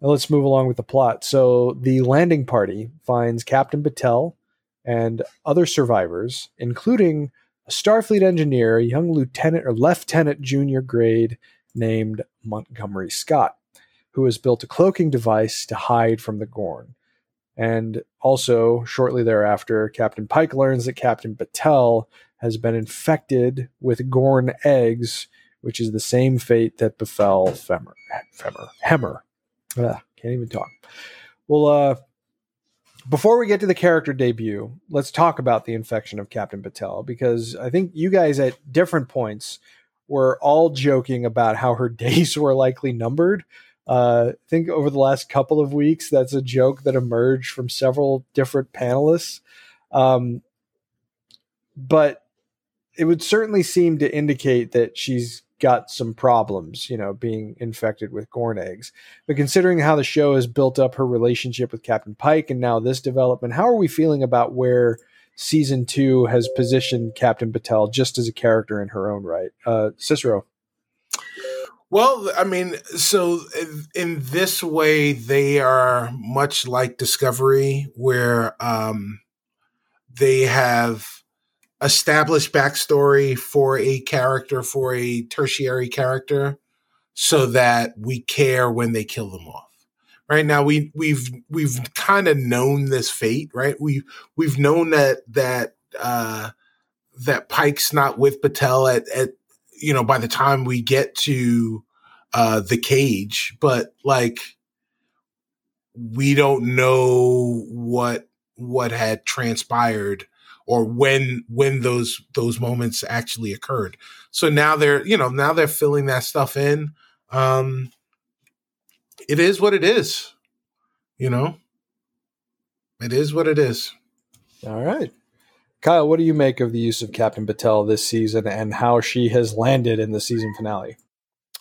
let's move along with the plot. So the landing party finds Captain Batel and other survivors, including a Starfleet engineer, a young lieutenant or lieutenant junior grade named Montgomery Scott, who has built a cloaking device to hide from the Gorn. And also, shortly thereafter, Captain Pike learns that Captain Batel has been infected with Gorn eggs, which is the same fate that befell Femmer. Femmer. Hemmer. Ugh, can't even talk. Well, uh, before we get to the character debut, let's talk about the infection of Captain Batel, because I think you guys at different points were all joking about how her days were likely numbered. Uh, I think over the last couple of weeks, that's a joke that emerged from several different panelists. Um, but it would certainly seem to indicate that she's got some problems, you know, being infected with Gorn eggs. But considering how the show has built up her relationship with Captain Pike and now this development, how are we feeling about where season two has positioned Captain Batel just as a character in her own right? Uh, Cicero. Well, I mean, so in this way, they are much like Discovery, where um, they have established backstory for a character, for a tertiary character, so that we care when they kill them off. Right now, we we've we've kind of known this fate, right? We we've known that that uh, that Pike's not with Batel at at you know by the time we get to uh, the cage, but like we don't know what what had transpired, or when when those those moments actually occurred. So now they're, you know, now they're filling that stuff in. Um, it is what it is, you know. It is what it is. All right. Kyle, what do you make of the use of Captain Batel this season and how she has landed in the season finale?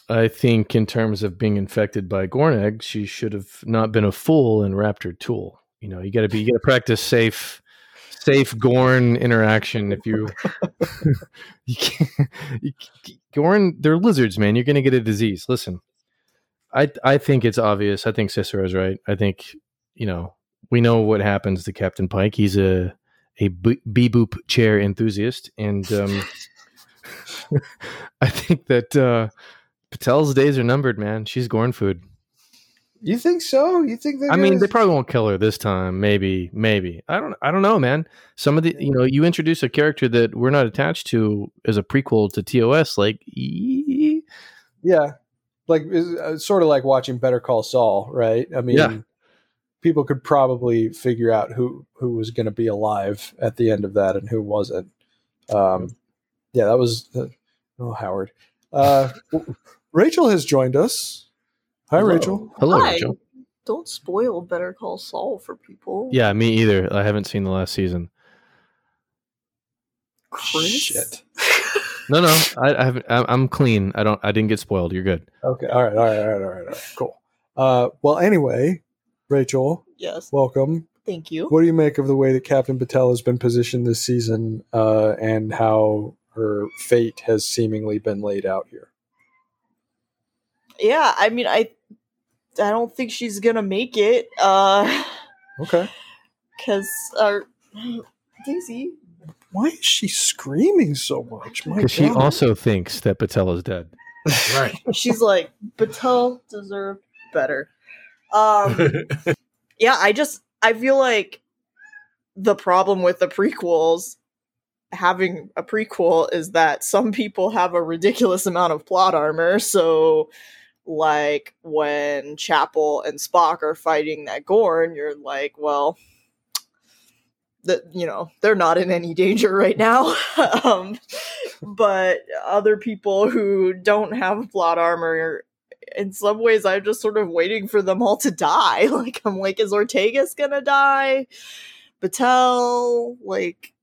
I think in terms of being infected by Gorn egg, she should have not been a fool and wrapped her tool. You know, you got to be you got to practice safe Safe Gorn interaction. If you, you, can't, you can't, Gorn, they're lizards, man. You're going to get a disease. Listen, I I think it's obvious. I think Cicero's right. I think, you know, we know what happens to Captain Pike. He's a a b- beboop chair enthusiast, and um, I think that uh, Patel's days are numbered, man. She's Gorn food. You think so? You think that? I mean, is? They probably won't kill her this time. Maybe, maybe. I don't. I don't know, man. Some of the, you know, you introduce a character that we're not attached to as a prequel to T O S, like, ee? yeah, like it's sort of like watching Better Call Saul, right? I mean, yeah. People could probably figure out who who was going to be alive at the end of that and who wasn't. Um, yeah, that was uh, oh Howard. Uh, Rachel has joined us. Hi, Hello. Rachel. Hello, Hi. Rachel. Don't spoil Better Call Saul for people. Yeah, me either. I haven't seen the last season. Chris? Shit. no, no, I, I haven't. I'm clean. I don't. I didn't get spoiled. You're good. Okay. All right. All right. All right. All right. All right. Cool. Uh, well, anyway, Rachel. Yes. Welcome. Thank you. What do you make of the way that Captain Batel has been positioned this season, uh, and how her fate has seemingly been laid out here? Yeah, I mean, I. I don't think she's gonna make it. Uh, okay. Because our Daisy. Why is she screaming so much? Because she also thinks that Batel is dead. Right. She's like, Batel deserved better. Um, yeah, I just I feel like the problem with the prequels, having a prequel, is that some people have a ridiculous amount of plot armor, so. like when Chapel and Spock are fighting that Gorn, you're like, well, that, you know, they're not in any danger right now. um, but other people who don't have plot armor, in some ways, I'm just sort of waiting for them all to die. Like, I'm like, is Ortegas gonna die? Batel, like,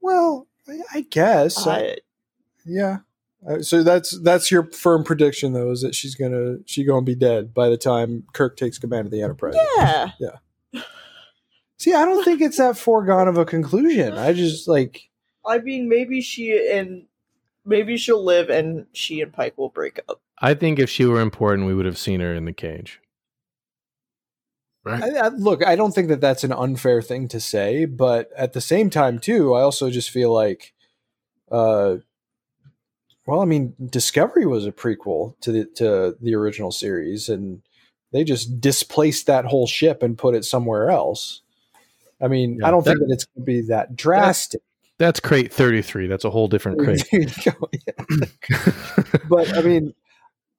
well, I guess. I, yeah. So that's that's your firm prediction, though, is that she's gonna she gonna be dead by the time Kirk takes command of the Enterprise. Yeah. Yeah. See, I don't think it's that foregone of a conclusion. I just like. I mean, maybe she and maybe she'll live, and she and Pike will break up. I think if she were important, we would have seen her in the cage. Right. I, I, look, I don't think that that's an unfair thing to say, but at the same time, too, I also just feel like, uh, well, I mean, Discovery was a prequel to the to the original series, and they just displaced that whole ship and put it somewhere else. I mean, yeah, I don't that, think that it's going to be that drastic. That's, that's crate thirty-three. That's a whole different crate. But I mean,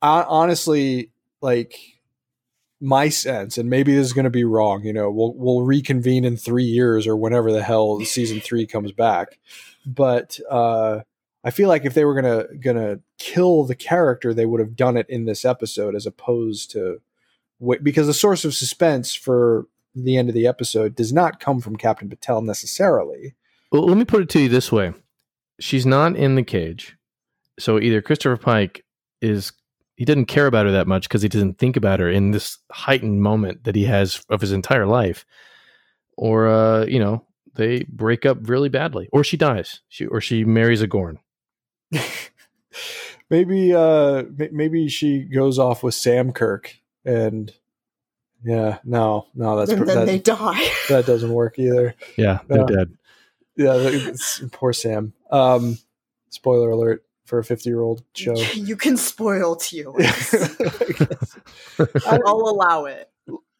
I, honestly, like. My sense, and maybe this is going to be wrong, you know, we'll we'll reconvene in three years or whenever the hell season three comes back. But uh, I feel like if they were gonna gonna kill the character, they would have done it in this episode, as opposed to w- because the source of suspense for the end of the episode does not come from Captain Batel necessarily. Well, let me put it to you this way: she's not in the cage, so either Christopher Pike is. He didn't care about her that much because he didn't think about her in this heightened moment that he has of his entire life. Or, uh, you know, they break up really badly. Or she dies. She Or she marries a Gorn. maybe uh, maybe she goes off with Sam Kirk. And, yeah, no, no. that's And then that, they die. That doesn't work either. Yeah, they're uh, dead. Yeah, poor Sam. Um, spoiler alert. For a fifty-year-old show. You can spoil T O S. I'll allow it.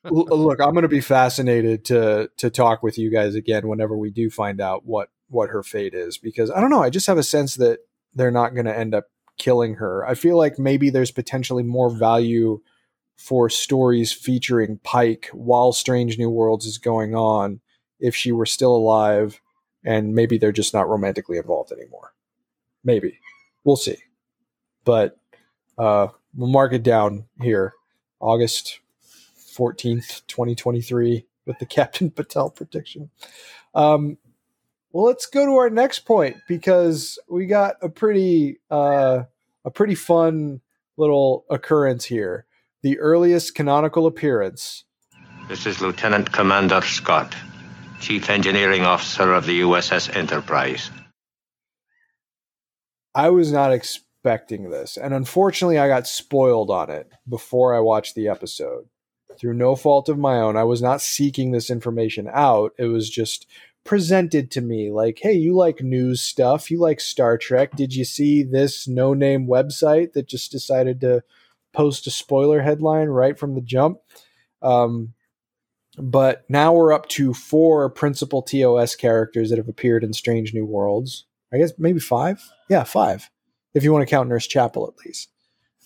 Look, I'm going to be fascinated to to talk with you guys again whenever we do find out what, what her fate is. Because, I don't know, I just have a sense that they're not going to end up killing her. I feel like maybe there's potentially more value for stories featuring Pike while Strange New Worlds is going on if she were still alive, and maybe they're just not romantically involved anymore. Maybe. We'll see, but uh, we'll mark it down here, August fourteenth, twenty twenty-three, with the Captain Batel prediction. Um, well, let's go to our next point, because we got a pretty uh, a pretty fun little occurrence here. The earliest canonical appearance. This is Lieutenant Commander Scott, Chief Engineering Officer of the U S S Enterprise. I was not expecting this, and unfortunately I got spoiled on it before I watched the episode. Through no fault of my own, I was not seeking this information out. It was just presented to me like, hey, you like news stuff, you like Star Trek. Did you see this no-name website that just decided to post a spoiler headline right from the jump? Um, but now we're up to four principal T O S characters that have appeared in Strange New Worlds. I guess maybe five. Yeah, five. If you want to count Nurse Chapel, at least.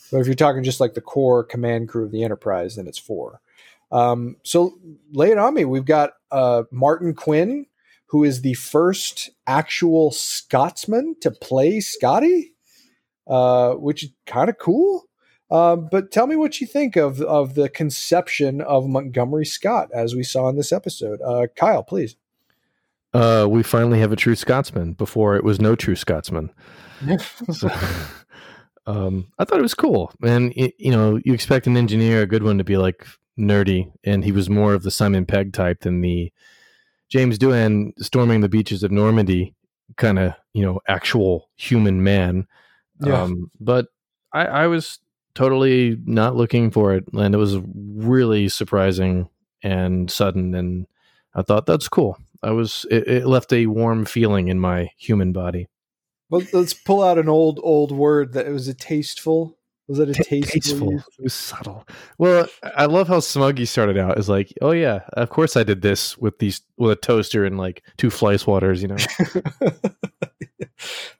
But if you're talking just like the core command crew of the Enterprise, then it's four. Um, so lay it on me. We've got uh, Martin Quinn, who is the first actual Scotsman to play Scotty, uh, which is kind of cool. Uh, but tell me what you think of, of the conception of Montgomery Scott as we saw in this episode. Uh, Kyle, please. Uh, we finally have a true Scotsman. Before it was no true Scotsman. So, um, I thought it was cool. And, it, you know, you expect an engineer, a good one, to be like nerdy. And he was more of the Simon Pegg type than the James Doohan storming the beaches of Normandy kind of, you know, actual human man. Yeah. Um, but I, I was totally not looking for it. And it was really surprising and sudden. And I thought that's cool. I was it, it left a warm feeling in my human body. Well, let's pull out an old old word that it was a tasteful. Was it a T- tasteful? Tasteful. It was subtle. Well, I love how smug he started out. It's like, oh yeah, of course I did this with these with a toaster and like two fly swatters, you know.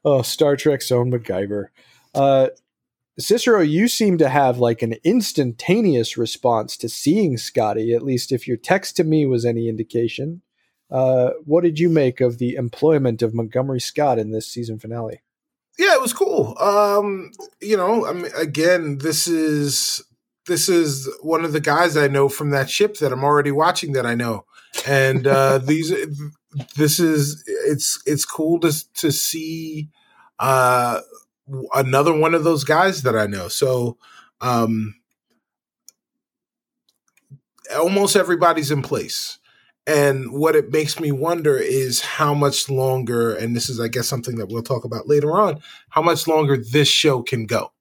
Oh, Star Trek's own MacGyver. Uh, Cicero, you seem to have like an instantaneous response to seeing Scotty, at least if your text to me was any indication. Uh, what did you make of the employment of Montgomery Scott in this season finale? Yeah, it was cool. Um, you know, I mean, again, this is this is one of the guys I know from that ship that I'm already watching that I know, and uh, these this is it's it's cool to to see uh, another one of those guys that I know. So um, almost everybody's in place. And what it makes me wonder is how much longer, and this is, I guess, something that we'll talk about later on, how much longer this show can go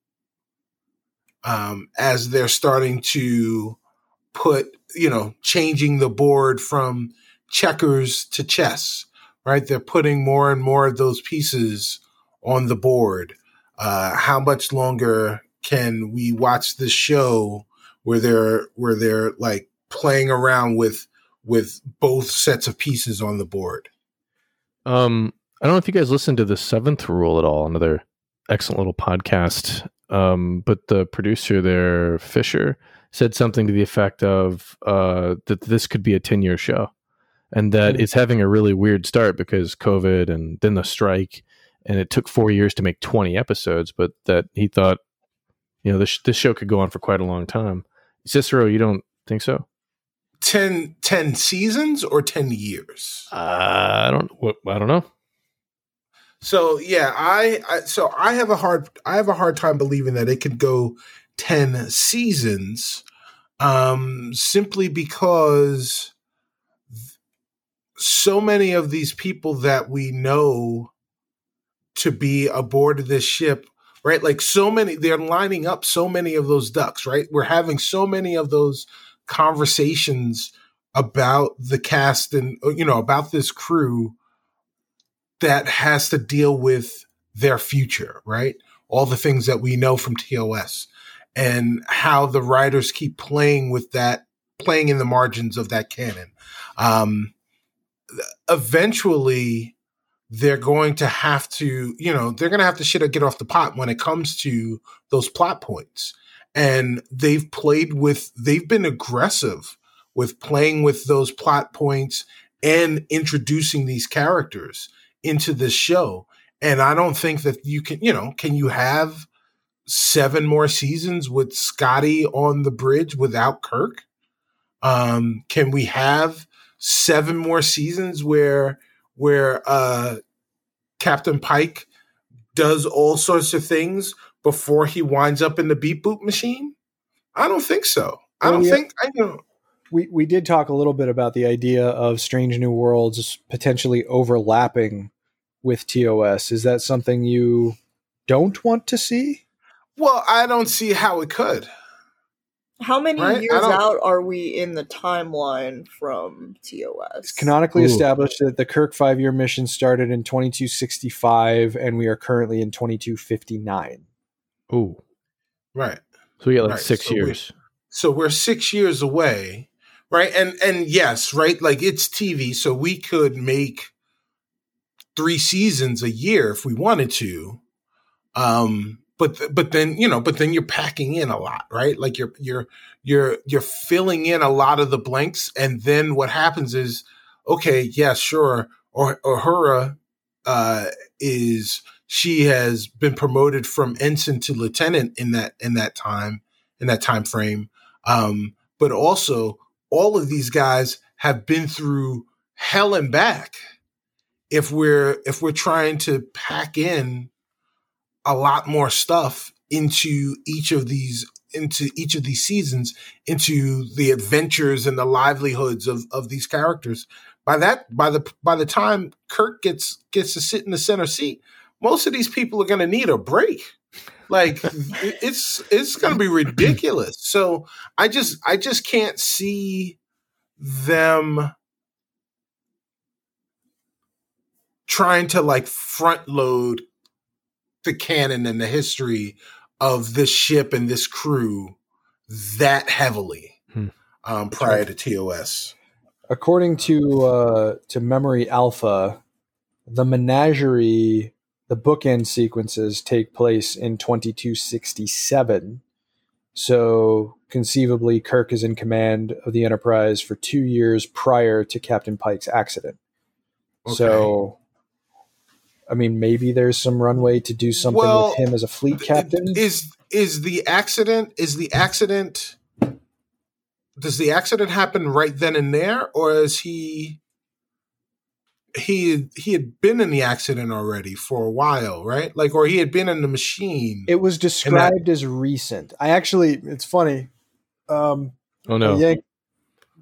um, as they're starting to put, you know, changing the board from checkers to chess, right? They're putting more and more of those pieces on the board. Uh, how much longer can we watch this show where they're, where they're like playing around with, with both sets of pieces on the board? Um, I don't know if you guys listened to The Seventh Rule at all, another excellent little podcast. Um, but the producer there, Fisher, said something to the effect of uh, that this could be a ten-year show and that mm-hmm. it's having a really weird start because COVID and then the strike, and it took four years to make twenty episodes, but that he thought, you know, this, this show could go on for quite a long time. Cicero, you don't think so? Ten, ten seasons or ten years? Uh, I don't. I don't know. So yeah, I, I so I have a hard I have a hard time believing that it could go ten seasons, um, simply because so many of these people that we know to be aboard of this ship, right? Like so many, they're lining up so many of those ducks, right? We're having so many of those conversations about the cast and, you know, about this crew that has to deal with their future, right? All the things that we know from T O S and how the writers keep playing with that, playing in the margins of that canon. Um, eventually they're going to have to, you know, they're going to have to shit or get off the pot when it comes to those plot points. And they've played with, they've been aggressive with playing with those plot points and introducing these characters into this show. And I don't think that you can, you know, can you have seven more seasons with Scotty on the bridge without Kirk? Um, can we have seven more seasons where, where uh, Captain Pike does all sorts of things before he winds up in the beep boop machine? I don't think so. I don't well, yeah. think I know. We we did talk a little bit about the idea of Strange New Worlds potentially overlapping with T O S. Is that something you don't want to see? Well, I don't see how it could. How many right? years out are we in the timeline from T O S? It's canonically Ooh. established that the Kirk five-year mission started in twenty-two sixty-five, and we are currently in twenty-two fifty-nine. Oh, right. So we got like right. six so years. We're, so we're six years away, right? And and yes, right? Like it's T V, so we could make three seasons a year if we wanted to. Um, but but then you know, but then you're packing in a lot, right? Like you're you're you're you're filling in a lot of the blanks, and then what happens is, okay, yeah, sure, or Uhura uh, is. She has been promoted from ensign to lieutenant in that in that time in that time frame, um, but also all of these guys have been through hell and back. If we're if we're trying to pack in a lot more stuff into each of these into each of these seasons, into the adventures and the livelihoods of of these characters, by that by the by the time Kirk gets gets to sit in the center seat, most of these people are going to need a break. Like it's it's going to be ridiculous. So I just I just can't see them trying to like front load the canon and the history of this ship and this crew that heavily hmm. um, prior to T O S. According to uh, to Memory Alpha, the menagerie the bookend sequences take place in twenty-two sixty-seven. So conceivably, Kirk is in command of the Enterprise for two years prior to Captain Pike's accident. Okay. So, I mean, maybe there's some runway to do something well, with him as a fleet captain. Is is the accident? Is the accident? Does the accident happen right then and there, or is he? He he had been in the accident already for a while, right? Like, or he had been in the machine. It was described that- as recent. I actually, it's funny. Um, oh no! I yank,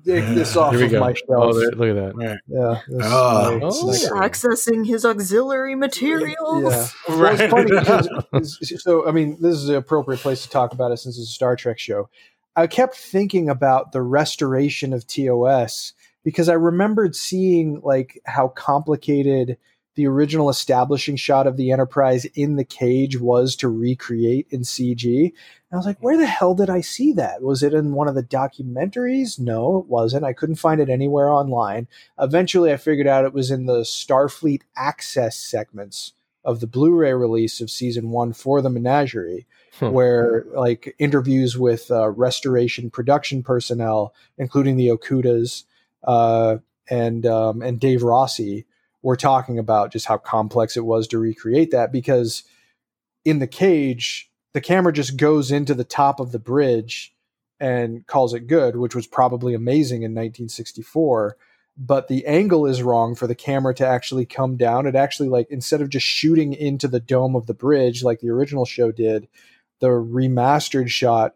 yank yeah. this off of go. my shelf. Oh, there, look at that! Right. Yeah, this, oh, oh. He's accessing his auxiliary materials. Yeah. Right. Well, funny because, is, so, I mean, this is the appropriate place to talk about it since it's a Star Trek show. I kept thinking about the restoration of T O S. Because I remembered seeing like how complicated the original establishing shot of the Enterprise in the cage was to recreate in C G. And I was like, where the hell did I see that? Was it in one of the documentaries? No, it wasn't. I couldn't find it anywhere online. Eventually, I figured out it was in the Starfleet Access segments of the Blu-ray release of season one for the Menagerie, hmm. where like interviews with uh, restoration production personnel, including the Okudas, Uh, and um, and Dave Rossi were talking about just how complex it was to recreate that, because in the cage, the camera just goes into the top of the bridge and calls it good, which was probably amazing in nineteen sixty-four. But the angle is wrong for the camera to actually come down. It actually, like, instead of just shooting into the dome of the bridge like the original show did, the remastered shot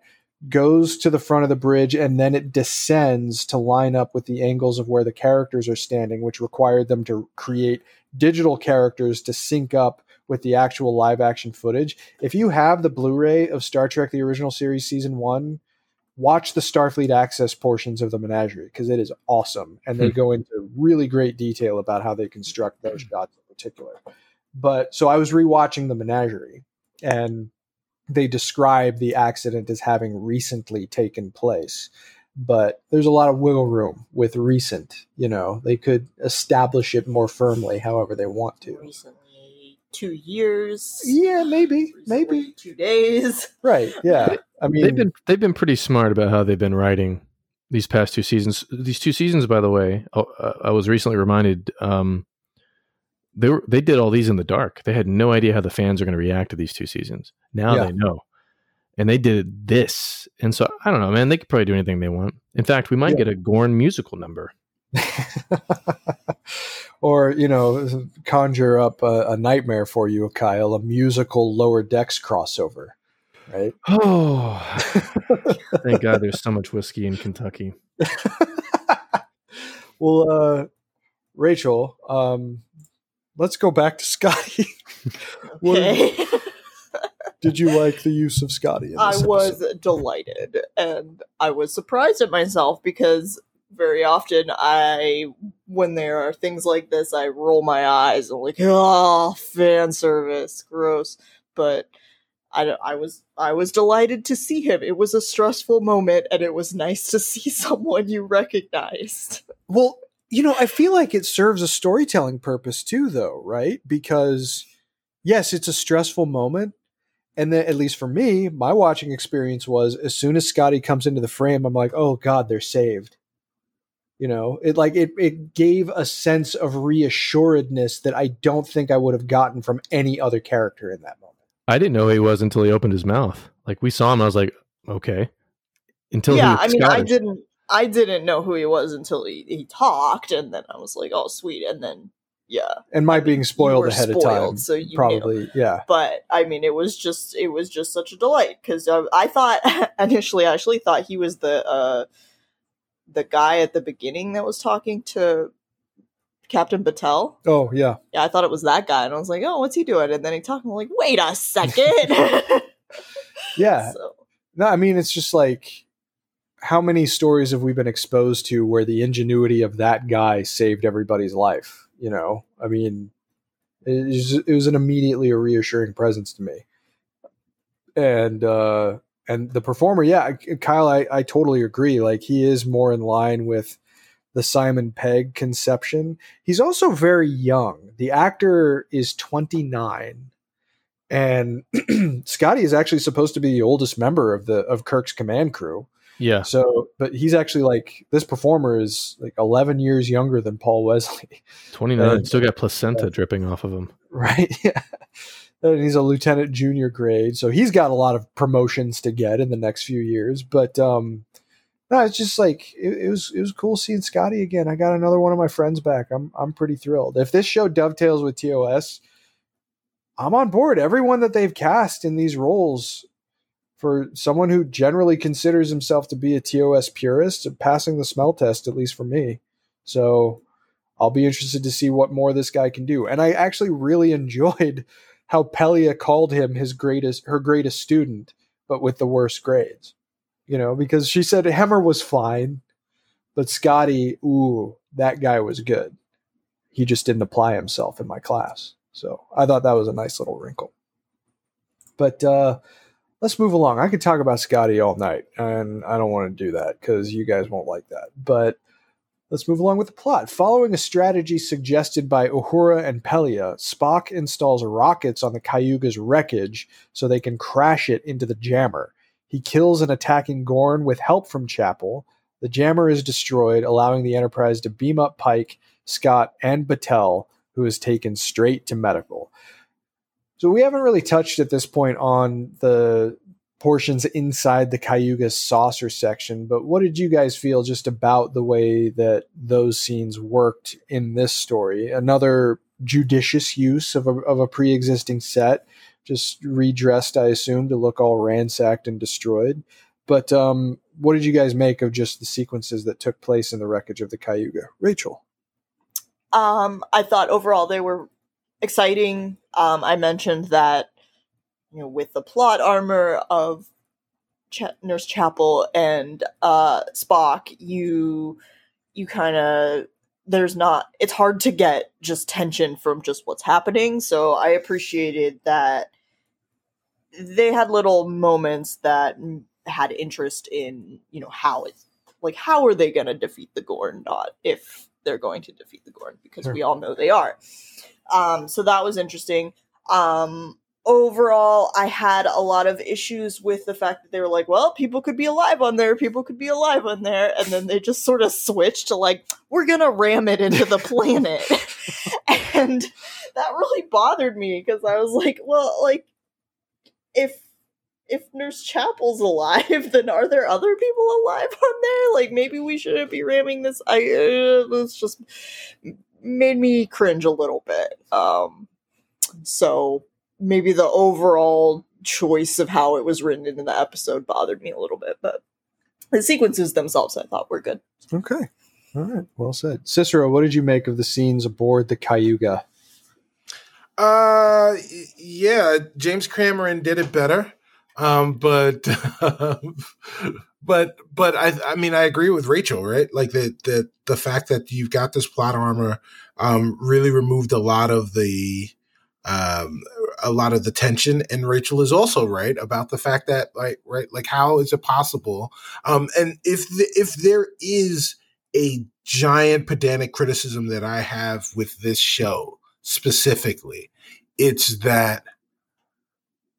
goes to the front of the bridge, and then it descends to line up with the angles of where the characters are standing, which required them to create digital characters to sync up with the actual live action footage. If you have the Blu-ray of Star Trek: The Original Series Season one, watch the Starfleet Access portions of the Menagerie, because it is awesome. And they hmm. go into really great detail about how they construct those shots in particular. But so I was rewatching the Menagerie, and they describe the accident as having recently taken place, but there's a lot of wiggle room with recent. You know, they could establish it more firmly however they want to. Recently, two years. Yeah, maybe, recently, maybe two days. Right. Yeah. I mean, they've been they've been pretty smart about how they've been writing these past two seasons. These two seasons, by the way, I was recently reminded. Um, They were, they did all these in the dark. They had no idea how the fans are going to react to these two seasons. Now yeah. they know. And they did this. And so, I don't know, man. They could probably do anything they want. In fact, we might yeah. get a Gorn musical number. Or, you know, conjure up a, a nightmare for you, Kyle, a musical Lower Decks crossover, right? Oh, thank God there's so much whiskey in Kentucky. Well, uh, Rachel, um, let's go back to Scotty. Okay. Did you like the use of Scotty in this I episode? Was delighted, and I was surprised at myself, because very often I, when there are things like this, I roll my eyes and I'm like, oh, fan service, gross. But I, I was I was delighted to see him. It was a stressful moment, and it was nice to see someone you recognized. Well, you know, I feel like it serves a storytelling purpose too, though, right? Because, yes, it's a stressful moment. And then, at least for me, my watching experience was, as soon as Scotty comes into the frame, I'm like, oh, God, they're saved. You know, it like it it gave a sense of reassuredness that I don't think I would have gotten from any other character in that moment. I didn't know who he was until he opened his mouth. Like, we saw him. I was like, okay. Until yeah, he was I mean, Scottish. I didn't. I didn't know who he was until he, he talked, and then I was like, oh, sweet. And then, yeah. And my being spoiled ahead spoiled, of time. So you probably, knew. yeah. But, I mean, it was just it was just such a delight, because I, I thought, initially, I actually thought he was the uh, the guy at the beginning that was talking to Captain Batel. Oh, yeah. Yeah, I thought it was that guy, and I was like, oh, what's he doing? And then he talked, and I'm like, wait a second. yeah. So. No, I mean, it's just like, how many stories have we been exposed to where the ingenuity of that guy saved everybody's life? You know, I mean, it was, it was an immediately a reassuring presence to me. And, uh, and the performer, yeah, Kyle, I, I totally agree. Like, he is more in line with the Simon Pegg conception. He's also very young. The actor is twenty-nine, and Scotty is actually supposed to be the oldest member of the of Kirk's command crew. Yeah. So, but he's actually like, this performer is like eleven years younger than Paul Wesley. twenty-nine, and still got placenta uh, dripping off of him. Right. Yeah. And he's a lieutenant junior grade, so he's got a lot of promotions to get in the next few years. But um, no, it's just like it, it was. It was cool seeing Scotty again. I got another one of my friends back. I'm I'm pretty thrilled. If this show dovetails with T O S, I'm on board. Everyone that they've cast in these roles, for someone who generally considers himself to be a T O S purist, passing the smell test, at least for me. So I'll be interested to see what more this guy can do. And I actually really enjoyed how Pelia called him his greatest, her greatest student, but with the worst grades, you know, because she said Hemmer was fine, but Scotty, ooh, that guy was good. He just didn't apply himself in my class. So I thought that was a nice little wrinkle, but uh, let's move along. I could talk about Scotty all night, and I don't want to do that because you guys won't like that, but let's move along with the plot. Following a strategy suggested by Uhura and Pelia, Spock installs rockets on the Cayuga's wreckage so they can crash it into the jammer. He kills an attacking Gorn with help from Chapel. The jammer is destroyed, allowing the Enterprise to beam up Pike, Scott, and Batel, who is taken straight to medical. So we haven't really touched at this point on the portions inside the Cayuga saucer section, but what did you guys feel just about the way that those scenes worked in this story? Another judicious use of a, of a pre-existing set, just redressed, I assume, to look all ransacked and destroyed. But um, what did you guys make of just the sequences that took place in the wreckage of the Cayuga? Rachel? Um, I thought overall they were exciting. Um, I mentioned that, you know, with the plot armor of Ch- Nurse Chapel and uh, Spock, you you kind of, there's not, it's hard to get just tension from just what's happening. So I appreciated that they had little moments that had interest in, you know, how it's, like, how are they going to defeat the Gorn, not if they're going to defeat the Gorn, because sure, we all know they are. Um, so that was interesting. Um, Overall, I had a lot of issues with the fact that they were like, well, people could be alive on there, people could be alive on there. And then they just sort of switched to like, we're going to ram it into the planet. And that really bothered me because I was like, well, like, if if Nurse Chapel's alive, then are there other people alive on there? Like, maybe we shouldn't be ramming this. I uh, this just made me cringe a little bit. Um, so... maybe the overall choice of how it was written into the episode bothered me a little bit, but the sequences themselves I thought were good. Okay. All right. Well said. Cicero, what did you make of the scenes aboard the Cayuga? Uh, yeah, James Cameron did it better. Um, but, but, but I, I mean, I agree with Rachel, right? Like the, the, the fact that you've got this plot armor, um, really removed a lot of the, um, a lot of the tension. And Rachel is also right about the fact that, like, right, like, how is it possible? Um, and if the, if there is a giant pedantic criticism that I have with this show specifically, it's that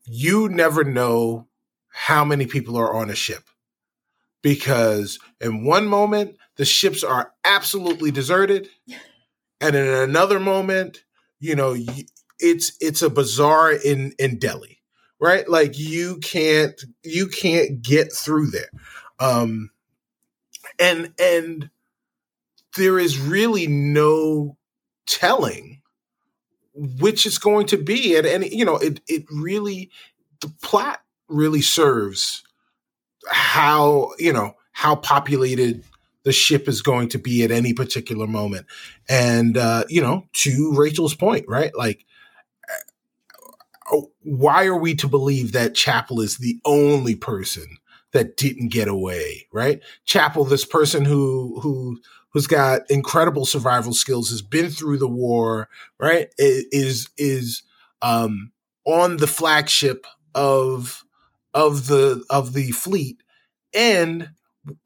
you never know how many people are on a ship, because in one moment the ships are absolutely deserted, and in another moment, you know, you, It's it's a bazaar in, in Delhi, right? Like you can't you can't get through there, um, and and there is really no telling which it's going to be. And and you know it it really the plot really serves how you know how populated the ship is going to be at any particular moment. And uh, you know, to Rachel's point, right? Like, why are we to believe that Chapel is the only person that didn't get away, right? Chapel, this person who who who's got incredible survival skills, has been through the war, right? Is is um, on the flagship of of the of the fleet, and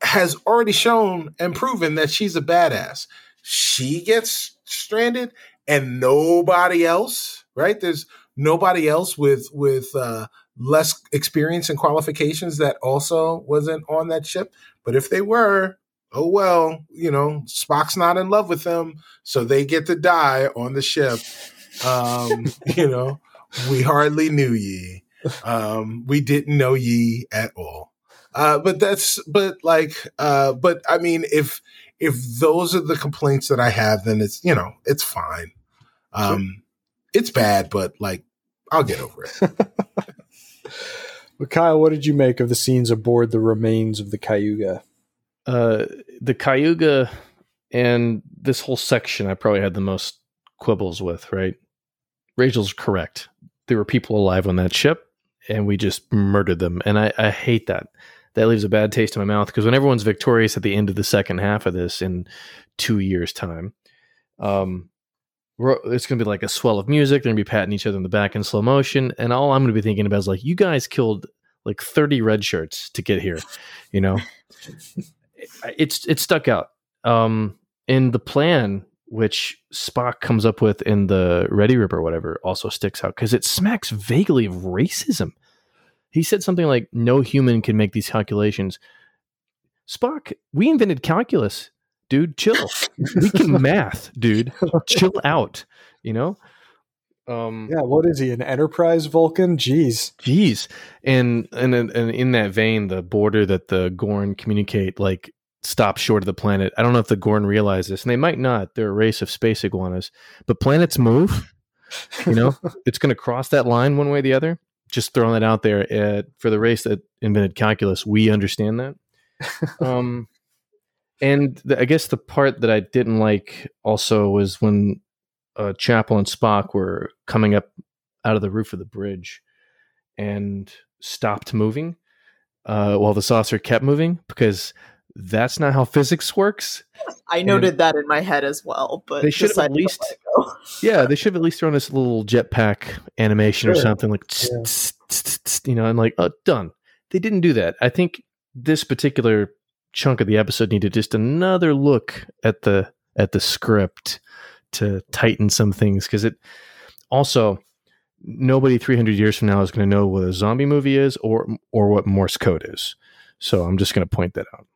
has already shown and proven that she's a badass. She gets stranded and nobody else, right? There's nobody else with with uh, less experience and qualifications that also wasn't on that ship. But if they were, oh, well, you know, Spock's not in love with them, so they get to die on the ship. Um, you know, we hardly knew ye. Um, we didn't know ye at all. Uh, but that's, but like, uh, but I mean, if, if those are the complaints that I have, then it's, you know, it's fine. Um, it's bad, but like, I'll get over it. But Kyle, what did you make of the scenes aboard the remains of the Cayuga? Uh, the Cayuga and this whole section, I probably had the most quibbles with, right? Rachel's correct. There were people alive on that ship and we just murdered them. And I, I hate that. That leaves a bad taste in my mouth, because when everyone's victorious at the end of the second half of this in two years' time, um, we're, it's going to be like a swell of music. They're going to be patting each other in the back in slow motion. And all I'm going to be thinking about is like, you guys killed like thirty red shirts to get here. You know, it's, it stuck out. Um, and the plan, which Spock comes up with in the Ready Rip or whatever, also sticks out because it smacks vaguely of racism. He said something like, no human can make these calculations. Spock, we invented calculus, dude. Chill. We can math, dude. Chill out, you know? Um, yeah, what is he, an Enterprise Vulcan? Jeez. Jeez. And, and, and in that vein, the border that the Gorn communicate, like, stop short of the planet. I don't know if the Gorn realize this, and they might not. They're a race of space iguanas. But planets move, you know? It's going to cross that line one way or the other. Just throwing that out there. At, for the race that invented calculus, we understand that. um, and the, I guess the part that I didn't like also was when uh, Chapel and Spock were coming up out of the roof of the bridge and stopped moving uh, while the saucer kept moving, because that's not how physics works. I noted and that in my head as well, but they should have at least, yeah, they should have at least thrown this little jetpack animation, sure, or something like, yeah. tss, tss, tss, tss, you know, I'm like, oh, done. They didn't do that. I think this particular chunk of the episode needed just another look at the, at the script to tighten some things. Cause it also, nobody three hundred years from now is going to know what a zombie movie is or, or what Morse code is. So I'm just going to point that out.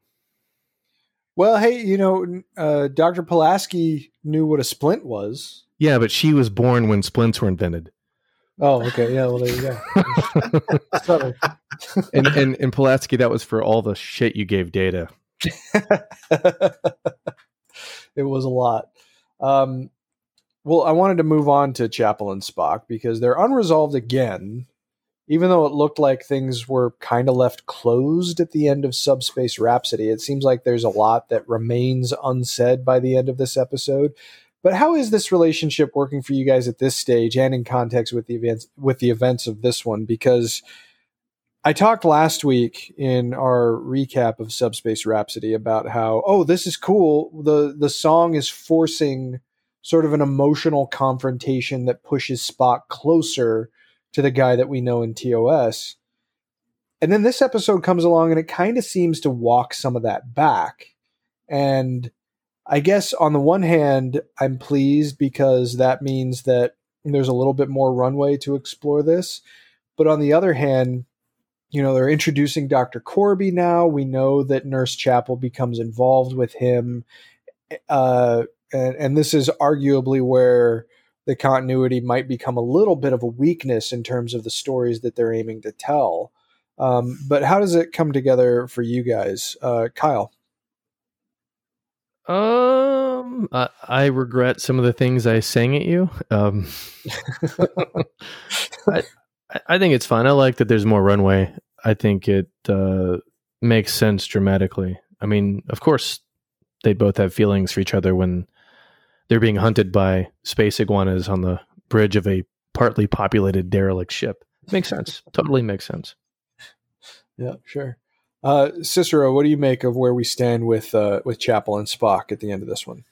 Well, hey, you know, uh, Doctor Pulaski knew what a splint was. Yeah, but she was born when splints were invented. Oh, okay. Yeah, well, there you go. and, and, and Pulaski, that was for all the shit you gave Data. It was a lot. Um, well, I wanted to move on to Chapel and Spock because they're unresolved again, even though it looked like things were kind of left closed at the end of Subspace Rhapsody. It seems like there's a lot that remains unsaid by the end of this episode. But how is this relationship working for you guys at this stage and in context with the events, with the events of this one? Because I talked last week in our recap of Subspace Rhapsody about how, oh, this is cool. The, the song is forcing sort of an emotional confrontation that pushes Spock closer to the guy that we know in T O S. And then this episode comes along and it kind of seems to walk some of that back. And I guess on the one hand, I'm pleased because that means that there's a little bit more runway to explore this. But on the other hand, you know, they're introducing Doctor Corby now. We know that Nurse Chapel becomes involved with him. Uh, and, and this is arguably where the continuity might become a little bit of a weakness in terms of the stories that they're aiming to tell. Um, but how does it come together for you guys? Uh, Kyle? Um, I, I regret some of the things I sang at you. Um, I, I think it's fine. I like that there's more runway. I think it uh, makes sense dramatically. I mean, of course they both have feelings for each other when they're being hunted by space iguanas on the bridge of a partly populated derelict ship. Makes sense. Totally makes sense. Yeah, sure. Uh, Cicero, what do you make of where we stand with uh, with Chapel and Spock at the end of this one?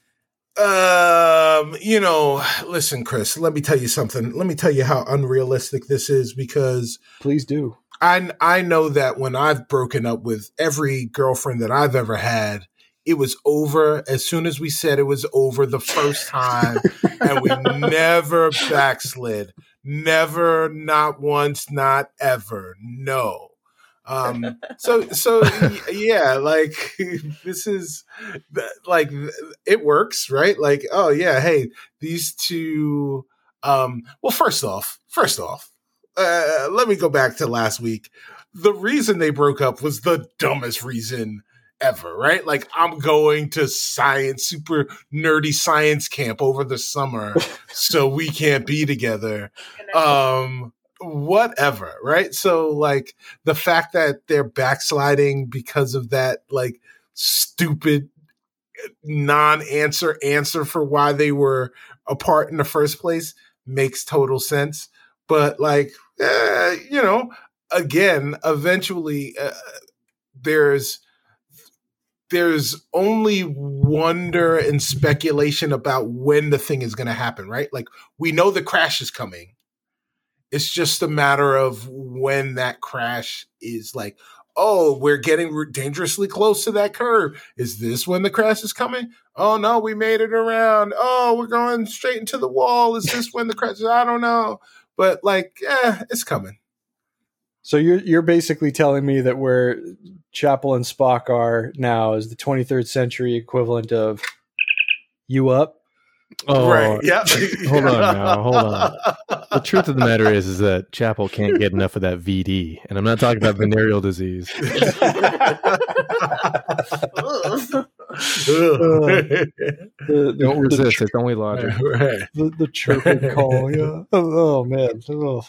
Um, you know, listen, Chris, let me tell you something. Let me tell you how unrealistic this is, because please do. I I know that when I've broken up with every girlfriend that I've ever had, it was over as soon as we said it was over the first time, and we never backslid. Never, not once, not ever. No. Um, so, so yeah, like this is like, it works, right? Like, oh yeah. Hey, these two, um, well, first off, first off, uh, let me go back to last week. The reason they broke up was the dumbest reason ever, right? Like, I'm going to science, super nerdy science camp over the summer, so we can't be together. Um, whatever, right? So, like, the fact that they're backsliding because of that, like, stupid non-answer answer for why they were apart in the first place makes total sense. But, like, eh, you know, again, eventually uh, there's there's only wonder and speculation about when the thing is going to happen, right? Like, we know the crash is coming. It's just a matter of when that crash is, like, oh, we're getting re- dangerously close to that curve. Is this when the crash is coming? Oh, no, we made it around. Oh, we're going straight into the wall. Is this when the crash is? I don't know. But, like, eh, it's coming. So you're you're basically telling me that where Chapel and Spock are now is the twenty-third century equivalent of you up? Oh, right. Yeah. Hold on now. Hold on. The truth of the matter is, is that Chapel can't get enough of that V D, and I'm not talking about venereal disease. the, the, Don't resist. The, it's only logic. Right. The, the chirping call. Yeah. Oh, oh man. Oh.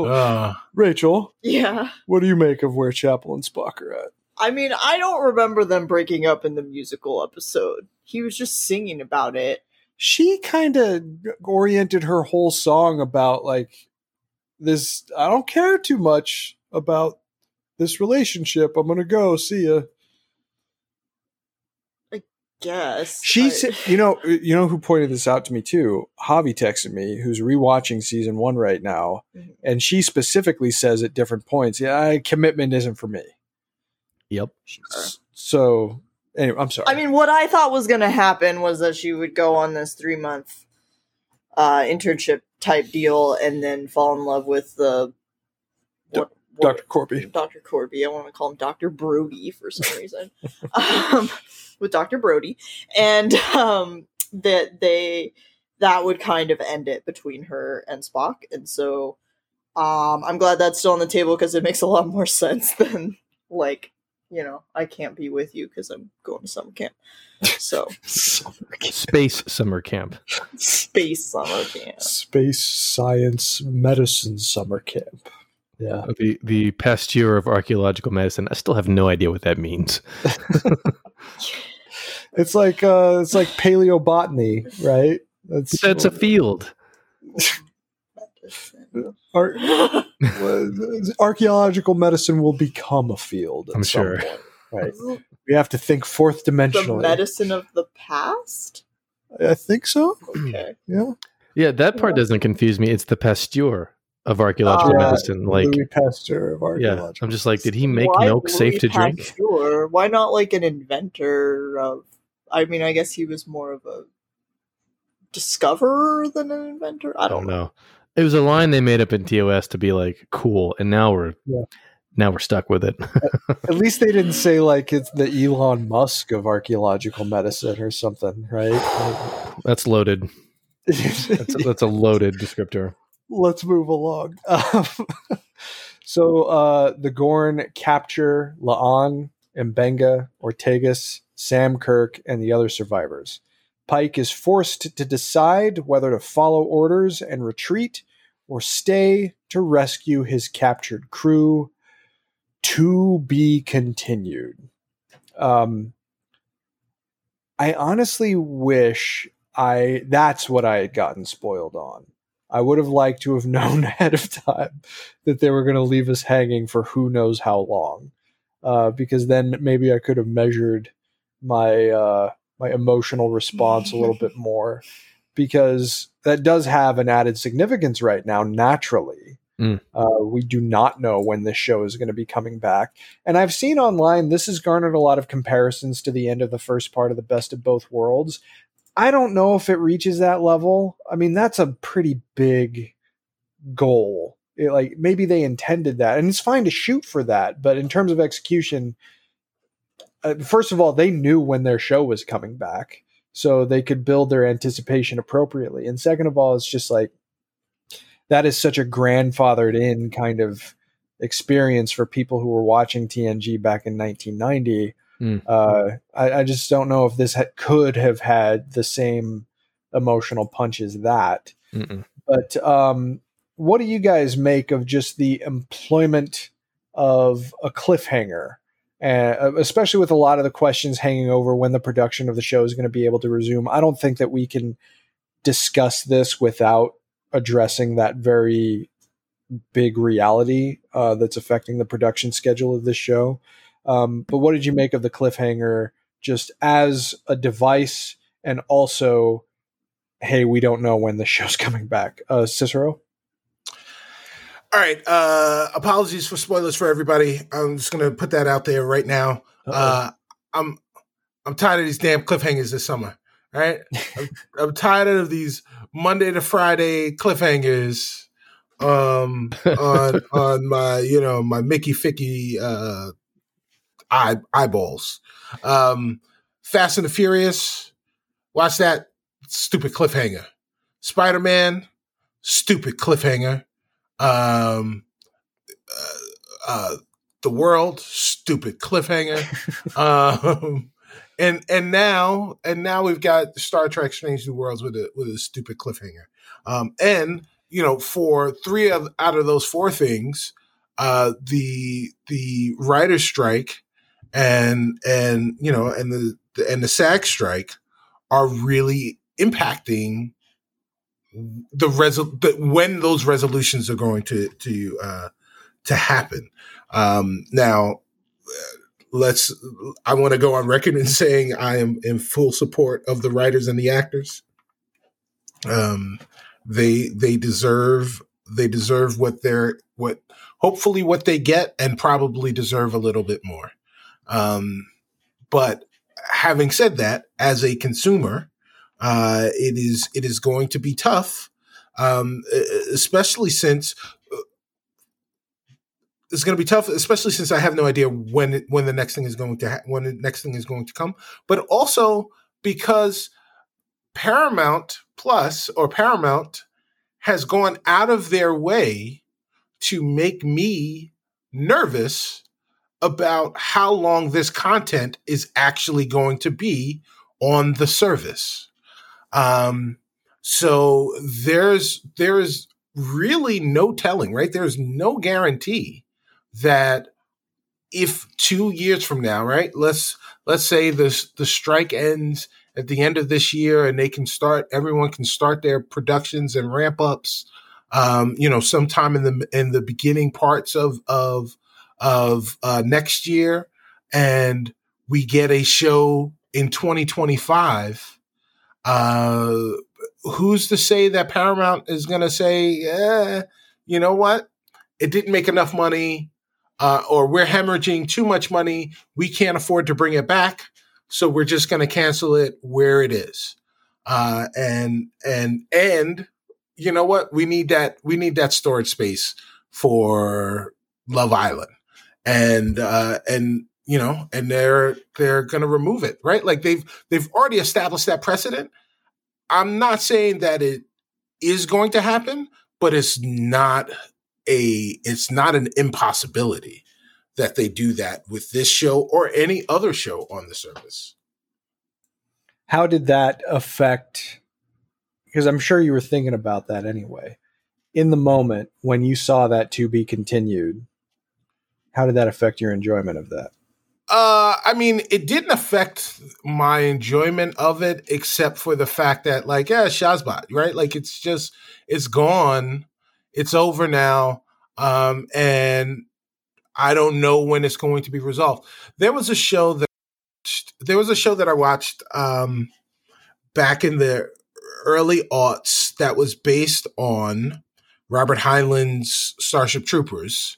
Uh, Rachel. Yeah. What do you make of where Chapel and Spock are at? I mean, I don't remember them breaking up in the musical episode. He was just singing about it. She kind of oriented her whole song about, like, this, I don't care too much about this relationship. I'm going to go. See ya. I guess. She I... said, you know, you know who pointed this out to me too? Javi texted me, who's rewatching season one right now. Mm-hmm. And she specifically says at different points, yeah, commitment isn't for me. Yep. Sure. So... Anyway, I'm sorry. I mean, what I thought was going to happen was that she would go on this three month uh, internship type deal and then fall in love with the what, what, Doctor Corby. Doctor Corby. I want to call him Doctor Brody for some reason. um, with Doctor Brody, and um, that they that would kind of end it between her and Spock. And so um, I'm glad that's still on the table, because it makes a lot more sense than, like, you know, I can't be with you because I'm going to summer camp. So, summer camp. Space summer camp. Space summer camp. Space science medicine summer camp. Yeah. The the Pasteur of archaeological medicine. I still have no idea what that means. It's like uh, it's like paleobotany, right? That's that's a field. Ar- archaeological medicine will become a field. I'm sure. Point, right. We have to think fourth dimensionally. The medicine of the past? I think so. Okay. Yeah. Yeah, that part yeah. doesn't confuse me. It's the Pasteur of archaeological uh, medicine. Like Louis Pasteur of archaeological medicine. Yeah, I'm just like, did he make Why milk Louis safe to Pasteur? Drink? Why not like an inventor of, I mean, I guess he was more of a discoverer than an inventor? I don't, I don't know. know. It was a line they made up in T O S to be like cool, and now we're yeah. now we're stuck with it. At least they didn't say like it's the Elon Musk of archaeological medicine or something, right? That's loaded. That's a, that's a loaded descriptor. Let's move along. Um, so uh, the Gorn capture La'an, Mbenga, Ortegas, Sam Kirk, and the other survivors. Pike is forced to decide whether to follow orders and retreat or stay to rescue his captured crew. To be continued. Um, I honestly wish I that's what I had gotten spoiled on. I would have liked to have known ahead of time that they were going to leave us hanging for who knows how long, uh, because then maybe I could have measured my... Uh, my emotional response a little bit more, because that does have an added significance right now, naturally. Mm. Uh, we do not know when this show is going to be coming back. And I've seen online, this has garnered a lot of comparisons to the end of the first part of The Best of Both Worlds. I don't know if it reaches that level. I mean, that's a pretty big goal. It, like, maybe they intended that, and it's fine to shoot for that. But in terms of execution, uh, first of all, they knew when their show was coming back, so they could build their anticipation appropriately. And second of all, it's just like, that is such a grandfathered in kind of experience for people who were watching T N G back in nineteen ninety. Mm. Uh, I, I just don't know if this ha- could have had the same emotional punch as that. Mm-mm. But um, what do you guys make of just the employment of a cliffhanger, uh, especially with a lot of the questions hanging over when the production of the show is going to be able to resume? I don't think that we can discuss this without addressing that very big reality uh, that's affecting the production schedule of this show. Um, but what did you make of the cliffhanger just as a device, and also, hey, we don't know when the show's coming back? Uh, Cicero? All right. Uh, apologies for spoilers for everybody. I'm just going to put that out there right now. Uh, I'm, I'm tired of these damn cliffhangers this summer. All right. I'm, I'm tired of these Monday to Friday cliffhangers um, on on my, you know, my Mickey Ficky uh, eye, eyeballs. Um, Fast and the Furious, watch that stupid cliffhanger. Spider-Man, stupid cliffhanger. Um, uh, uh, the World, stupid cliffhanger. um, And and now and now we've got Star Trek: Strange New Worlds with a with a stupid cliffhanger. Um, and you know, for three of, out of those four things, uh, the the writer's strike and and you know and the, the and the SAG strike are really impacting the resol- the, when those resolutions are going to to uh, to happen. Um, now. Uh, Let's. I want to go on record in saying I am in full support of the writers and the actors. Um, they they deserve they deserve what they're what hopefully what they get, and probably deserve a little bit more. Um, but having said that, as a consumer, uh, it is it is going to be tough, um, especially since. It's going to be tough, especially since I have no idea when when the next thing is going to ha- when the next thing is going to come. But also because Paramount Plus or Paramount has gone out of their way to make me nervous about how long this content is actually going to be on the service. Um, so there's there's really no telling, right? There's no guarantee that if two years from now, right, let's let's say this the strike ends at the end of this year, and they can start, everyone can start their productions and ramp ups, um, you know, sometime in the in the beginning parts of of of uh, next year, and we get a show in twenty twenty-five. Uh, who's to say that Paramount is going to say, eh, you know what? It didn't make enough money, uh, or we're hemorrhaging too much money. We can't afford to bring it back, so we're just going to cancel it where it is. Uh, and and and you know what? We need that. We need that storage space for Love Island, and uh, and you know, and they're they're going to remove it, right? Like they've they've already established that precedent. I'm not saying that it is going to happen, but it's not. A, it's not an impossibility that they do that with this show or any other show on the service. How did that affect? Because I'm sure you were thinking about that anyway. In the moment when you saw that to be continued, how did that affect your enjoyment of that? Uh, I mean, it didn't affect my enjoyment of it, except for the fact that, like, yeah, Shazbot, right? Like, it's just, it's gone. It's over now, um, and I don't know when it's going to be resolved. There was a show that I watched there was a show that I watched um, back in the early aughts that was based on Robert Heinlein's Starship Troopers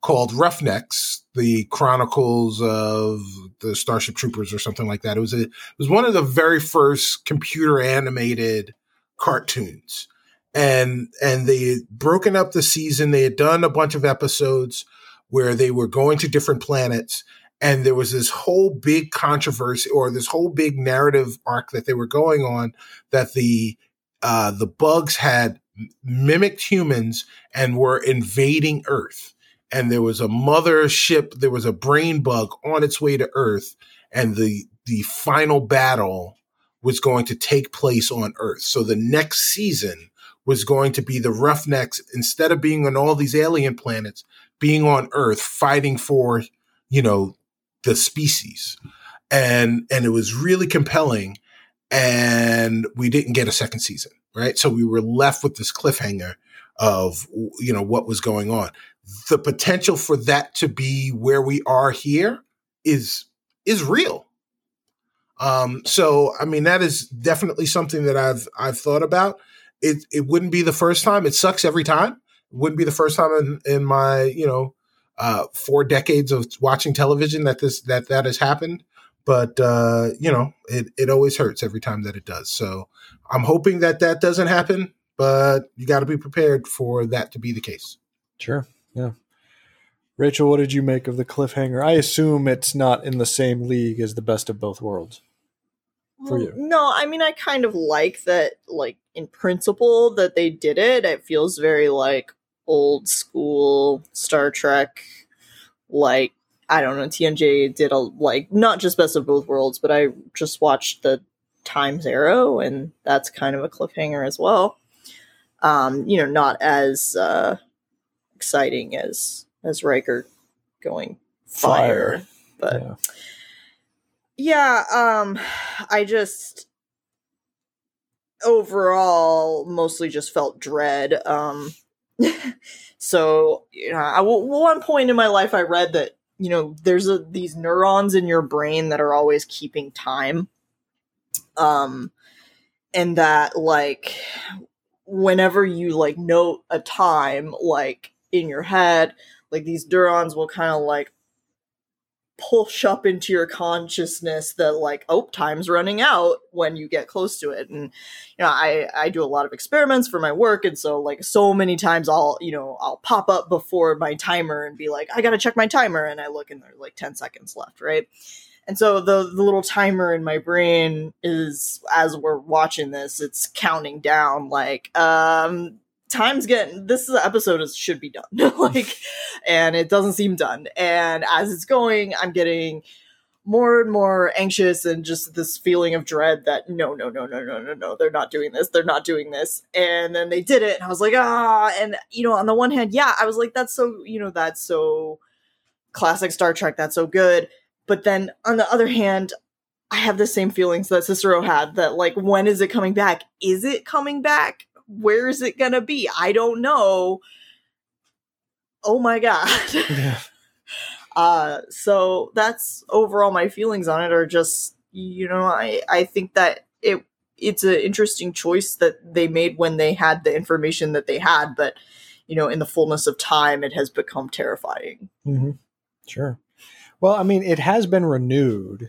called Roughnecks, the Chronicles of the Starship Troopers or something like that. It was a, it was one of the very first computer animated cartoons. And, and they had broken up the season. They had done a bunch of episodes where they were going to different planets. And there was this whole big controversy or this whole big narrative arc that they were going on that the, uh, the bugs had mimicked humans and were invading Earth. And there was a mother ship, there was a brain bug on its way to Earth, and the the final battle was going to take place on Earth. So the next season was going to be the Roughnecks, instead of being on all these alien planets, being on Earth, fighting for, you know, the species. And and it was really compelling, and we didn't get a second season, right? So we were left with this cliffhanger of, you know, what was going on. The potential for that to be where we are here is is real. Um, so, I mean, that is definitely something that I've I've thought about. It it wouldn't be the first time. It sucks every time. It wouldn't be the first time in, in my, you know, uh, four decades of watching television that this that that has happened. But, uh, you know, it, it always hurts every time that it does. So I'm hoping that that doesn't happen, but you got to be prepared for that to be the case. Sure. Yeah. Rachel, what did you make of the cliffhanger? I assume it's not in the same league as The Best of Both Worlds for you. No, I mean, I kind of like that, like, in principle that they did it. It feels very, like, old school Star Trek, like, I don't know, T N J did, a like, not just Best of Both Worlds, but I just watched the Time's Arrow, and that's kind of a cliffhanger as well. Um, you know, not as... Uh, exciting as as Riker going fire, fire. But yeah. yeah um I just overall mostly just felt dread. Um so you know, I, one point in my life I read that, you know, there's a, these neurons in your brain that are always keeping time, um and that, like, whenever you, like, note a time, like, in your head, like, these neurons will kind of, like, push up into your consciousness that, like, oh, time's running out when you get close to it. And, you know, I, I do a lot of experiments for my work. And so, like, so many times I'll, you know, I'll pop up before my timer and be like, I got to check my timer. And I look and there's like ten seconds left. Right. And so the, the little timer in my brain is, as we're watching this, it's counting down, like, um, time's getting, this episode is, should be done. Like, and it doesn't seem done. And as it's going, I'm getting more and more anxious and just this feeling of dread that no, no, no, no, no, no, no, they're not doing this. They're not doing this. And then they did it. And I was like, ah, and, you know, on the one hand, yeah, I was like, that's so, you know, that's so classic Star Trek. That's so good. But then on the other hand, I have the same feelings that Cicero had that, like, when is it coming back? Is it coming back? Where is it going to be? I don't know. Oh my God. Yeah. uh, so that's overall my feelings on it are just, you know, I, I think that it it's an interesting choice that they made when they had the information that they had. But, you know, in the fullness of time, it has become terrifying. Mm-hmm. Sure. Well, I mean, it has been renewed.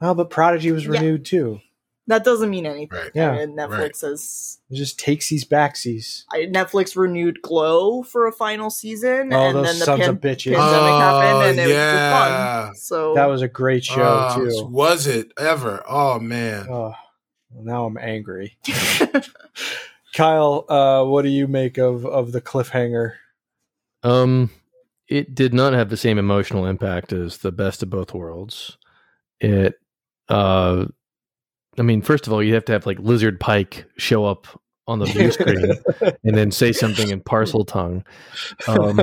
Oh, but Prodigy was renewed, yeah. too. That doesn't mean anything. Right. Yeah. I mean, Netflix right. is... It just takes these backsies. I, Netflix renewed Glow for a final season. Oh, and those then the sons pan- of bitches. Pandemic oh, happened, and it yeah. was fun. So. That was a great show, uh, too. Was it ever? Oh, man. Oh, well, now I'm angry. Kyle, uh, what do you make of, of the cliffhanger? Um... It did not have the same emotional impact as The Best of Both Worlds. It, uh, I mean, first of all, you have to have, like, Lizard Pike show up on the view screen and then say something in parcel tongue. Um,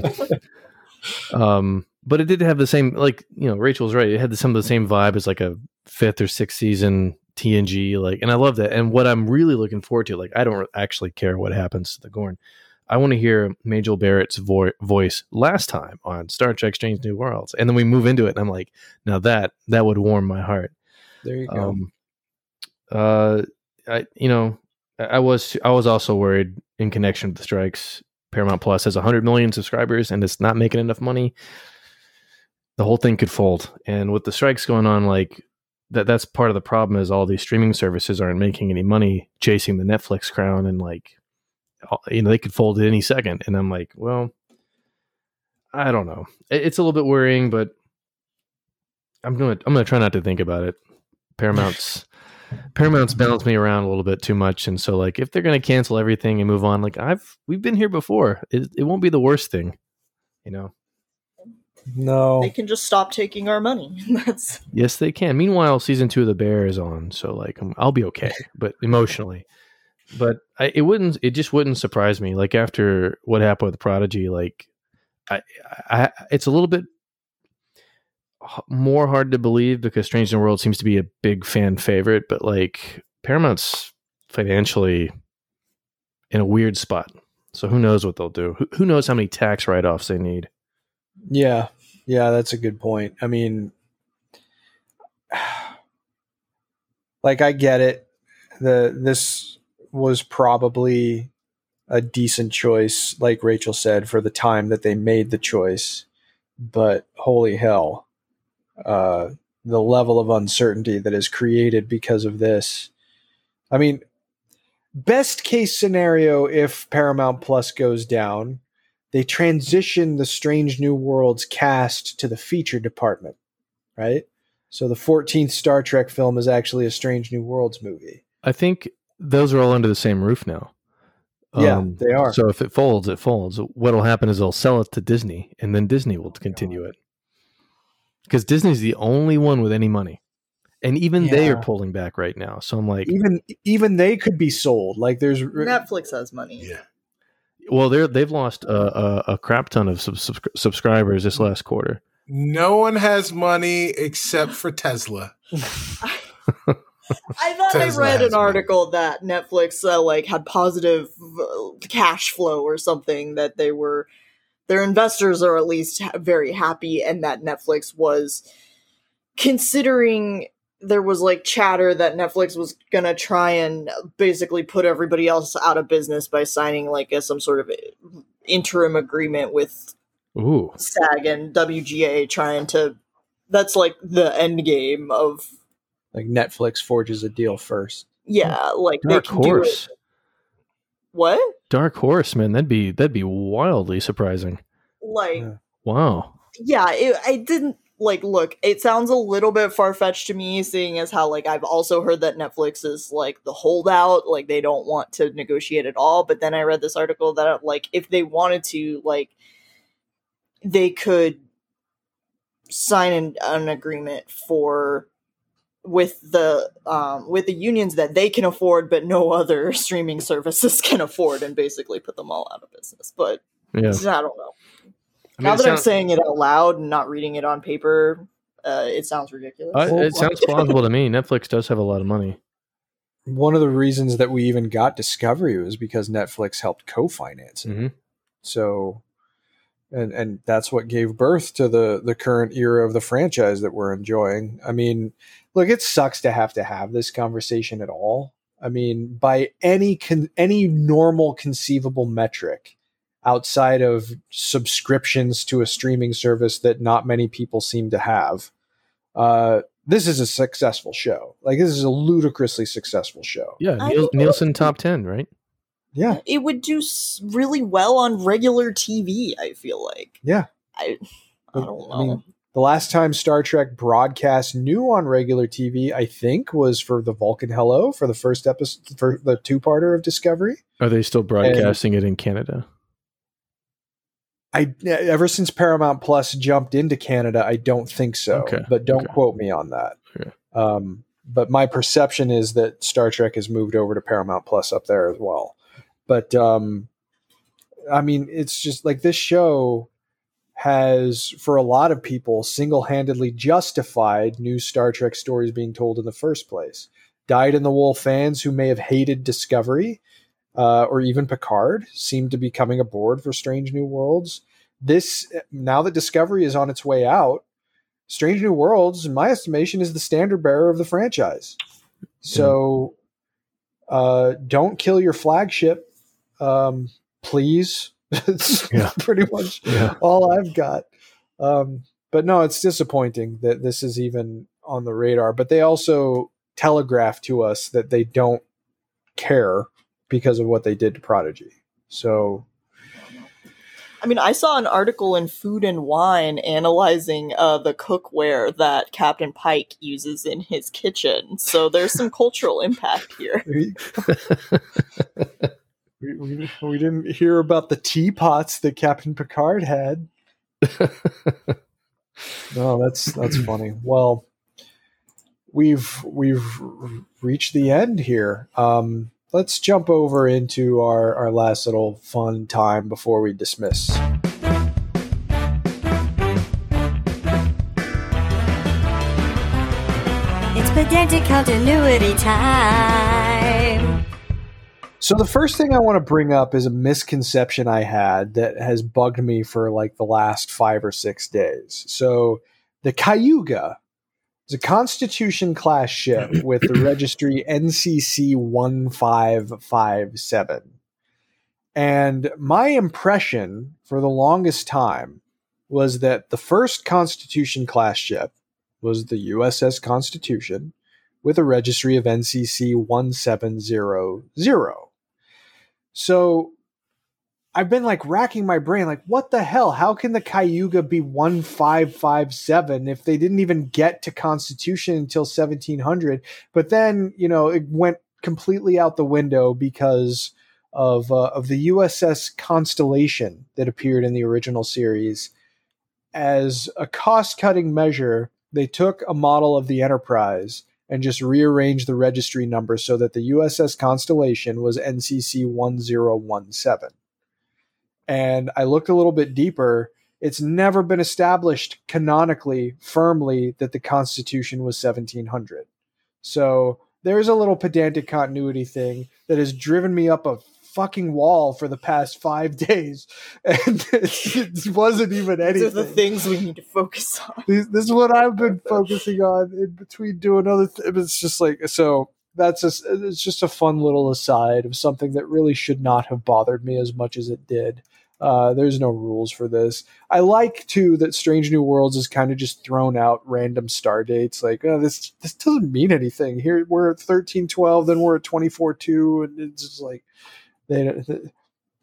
um, but it did have the same, like, you know, Rachel's right. It had some of the same vibe as, like, a fifth or sixth season T N G. Like, and I love that. And what I'm really looking forward to, like, I don't actually care what happens to the Gorn. I want to hear Majel Barrett's vo- voice last time on Star Trek Strange New Worlds. And then we move into it, and I'm like, now that that would warm my heart. There you go. Um, uh, I you know I was I was also worried in connection with the strikes. Paramount Plus has one hundred million subscribers and it's not making enough money. The whole thing could fold, and with the strikes going on, like that, that's part of the problem. Is all these streaming services aren't making any money chasing the Netflix crown, and like you know they could fold at any second. And I'm like, well, I don't know. It's a little bit worrying, but I'm gonna I'm gonna try not to think about it. Paramount's Paramount's bounced me around a little bit too much, and so like if they're gonna cancel everything and move on, like I've we've been here before. It it won't be the worst thing, you know. No, they can just stop taking our money. That's yes, they can. Meanwhile, season two of The Bear is on, so like I'm, I'll be okay, but emotionally, but I, it wouldn't. It just wouldn't surprise me. Like after what happened with Prodigy, like I, I, it's a little bit more hard to believe because Strange New World seems to be a big fan favorite, but like Paramount's financially in a weird spot. So who knows what they'll do? Who, who knows how many tax write-offs they need? Yeah. Yeah, that's a good point. I mean, like I get it. The this was probably a decent choice, like Rachel said, for the time that they made the choice. But holy hell, uh, the level of uncertainty that is created because of this. I mean, best case scenario, if Paramount Plus goes down, they transition the Strange New Worlds cast to the feature department, right? So the fourteenth Star Trek film is actually a Strange New Worlds movie. I think those are all under the same roof now. Yeah, um, they are. So if it folds, it folds. What will happen is they'll sell it to Disney, and then Disney will continue it. Because Disney's the only one with any money. And even yeah. they are pulling back right now. So I'm like... Even even they could be sold. Like there's Netflix has money. Yeah. Well, they're, they've lost a, a, a crap ton of sub, sub, subscribers this last quarter. No one has money except for Tesla. I, I thought Tesla I read an article money. that Netflix uh, like had positive cash flow or something, that they were their investors are at least very happy, and that Netflix was considering. There was like chatter that Netflix was going to try and basically put everybody else out of business by signing like a, some sort of interim agreement with Ooh. SAG and W G A, trying to, that's like the end game of like Netflix forges a deal first. Yeah. Like Dark they can Horse. Do it. What? Dark Horse, man. That'd be, that'd be wildly surprising. Like, yeah. wow. Yeah. It, I didn't, Like, look, it sounds a little bit far-fetched to me, seeing as how, like, I've also heard that Netflix is, like, the holdout. Like, they don't want to negotiate at all. But then I read this article that, like, if they wanted to, like, they could sign an, an agreement for... with the um, with the unions that they can afford, but no other streaming services can afford, and basically put them all out of business. But yeah. I don't know. I mean, now that sounds, I'm saying it out loud and not reading it on paper, uh, it sounds ridiculous. Uh, it sounds plausible to me. Netflix does have a lot of money. One of the reasons that we even got Discovery was because Netflix helped co-finance it. Mm-hmm. So, and and that's what gave birth to the the current era of the franchise that we're enjoying. I mean, look, it sucks to have to have this conversation at all. I mean, by any con- any normal conceivable metric, outside of subscriptions to a streaming service that not many people seem to have. Uh, this is a successful show. Like, this is a ludicrously successful show. Yeah, Niel- Nielsen top ten, right? Yeah. It would do really well on regular T V, I feel like. Yeah. I, I don't know. I mean, the last time Star Trek broadcast new on regular T V, I think, was for the Vulcan Hello, for the first episode, for the two-parter of Discovery. Are they still broadcasting and- it in Canada? I ever since Paramount Plus jumped into Canada, I don't think so, okay. but don't okay. quote me on that. Okay. Um, but my perception is that Star Trek has moved over to Paramount Plus up there as well. But um, I mean, it's just like this show has, for a lot of people, single-handedly justified new Star Trek stories being told in the first place. Dyed-in-the-wool fans who may have hated Discovery Uh, or even Picard seemed to be coming aboard for Strange New Worlds. This, now that Discovery is on its way out, Strange New Worlds, in my estimation, is the standard bearer of the franchise. So uh, don't kill your flagship, um, please. That's yeah. pretty much yeah. all I've got. Um, but no, it's disappointing that this is even on the radar. But they also telegraph to us that they don't care because of what they did to Prodigy. So... I mean, I saw an article in Food and Wine analyzing uh, the cookware that Captain Pike uses in his kitchen. So there's some cultural impact here. We, we, we didn't hear about the teapots that Captain Picard had. No, that's that's funny. Well, we've we've reached the end here. Um, Let's jump over into our, our last little fun time before we dismiss. It's pedantic continuity time. So the first thing I want to bring up is a misconception I had that has bugged me for like the last five or six days. So the Cayuga... It's a Constitution-class ship with the registry N C C one five five seven. And my impression for the longest time was that the first Constitution-class ship was the U S S Constitution with a registry of N C C one seven zero zero. So I've been like racking my brain, like, what the hell? How can the Cayuga be one five five seven if they didn't even get to Constitution until seventeen hundred? But then, you know, it went completely out the window because of uh, of the U S S Constellation that appeared in the original series. As a cost-cutting measure, they took a model of the Enterprise and just rearranged the registry number so that the U S S Constellation was N C C one zero one seven. And I looked a little bit deeper. It's never been established canonically, firmly, that the Constitution was seventeen hundred. So there's a little pedantic continuity thing that has driven me up a fucking wall for the past five days. And it wasn't even anything. These are the things we need to focus on. This, this is what I've been focusing on in between doing other things. It's just like, so... That's a, it's just a fun little aside of something that really should not have bothered me as much as it did. Uh, there's no rules for this. I like, too, that Strange New Worlds is kind of just thrown out random star dates. Like, oh, this this doesn't mean anything. Here we're at thirteen twelve, then we're at twenty-four two, and it's just like they,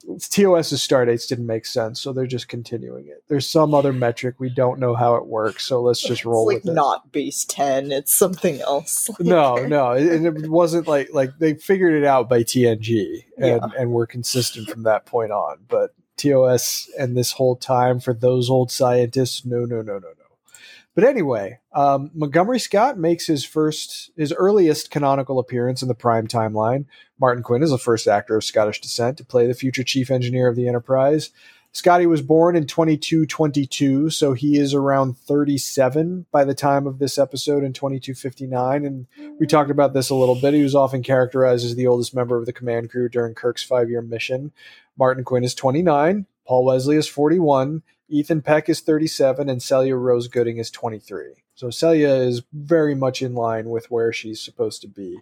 it's TOS's star dates didn't make sense, so they're just continuing it. There's some other metric we don't know how it works, so let's just roll it's like with it. It's not base ten; it's something else. Like, no, no, and it, it wasn't like like they figured it out by T N G, and yeah. and we're consistent from that point on. But T O S and this whole time for those old scientists, no, no, no, no, no. But anyway, um, Montgomery Scott makes his first, his earliest canonical appearance in the prime timeline. Martin Quinn is the first actor of Scottish descent to play the future chief engineer of the Enterprise. Scotty was born in twenty-two twenty-two, so he is around thirty-seven by the time of this episode in twenty-two fifty-nine. And we talked about this a little bit. He was often characterized as the oldest member of the command crew during Kirk's five-year mission. Martin Quinn is twenty-nine. Paul Wesley is forty-one. Ethan Peck is thirty-seven, and Celia Rose Gooding is twenty-three. So Celia is very much in line with where she's supposed to be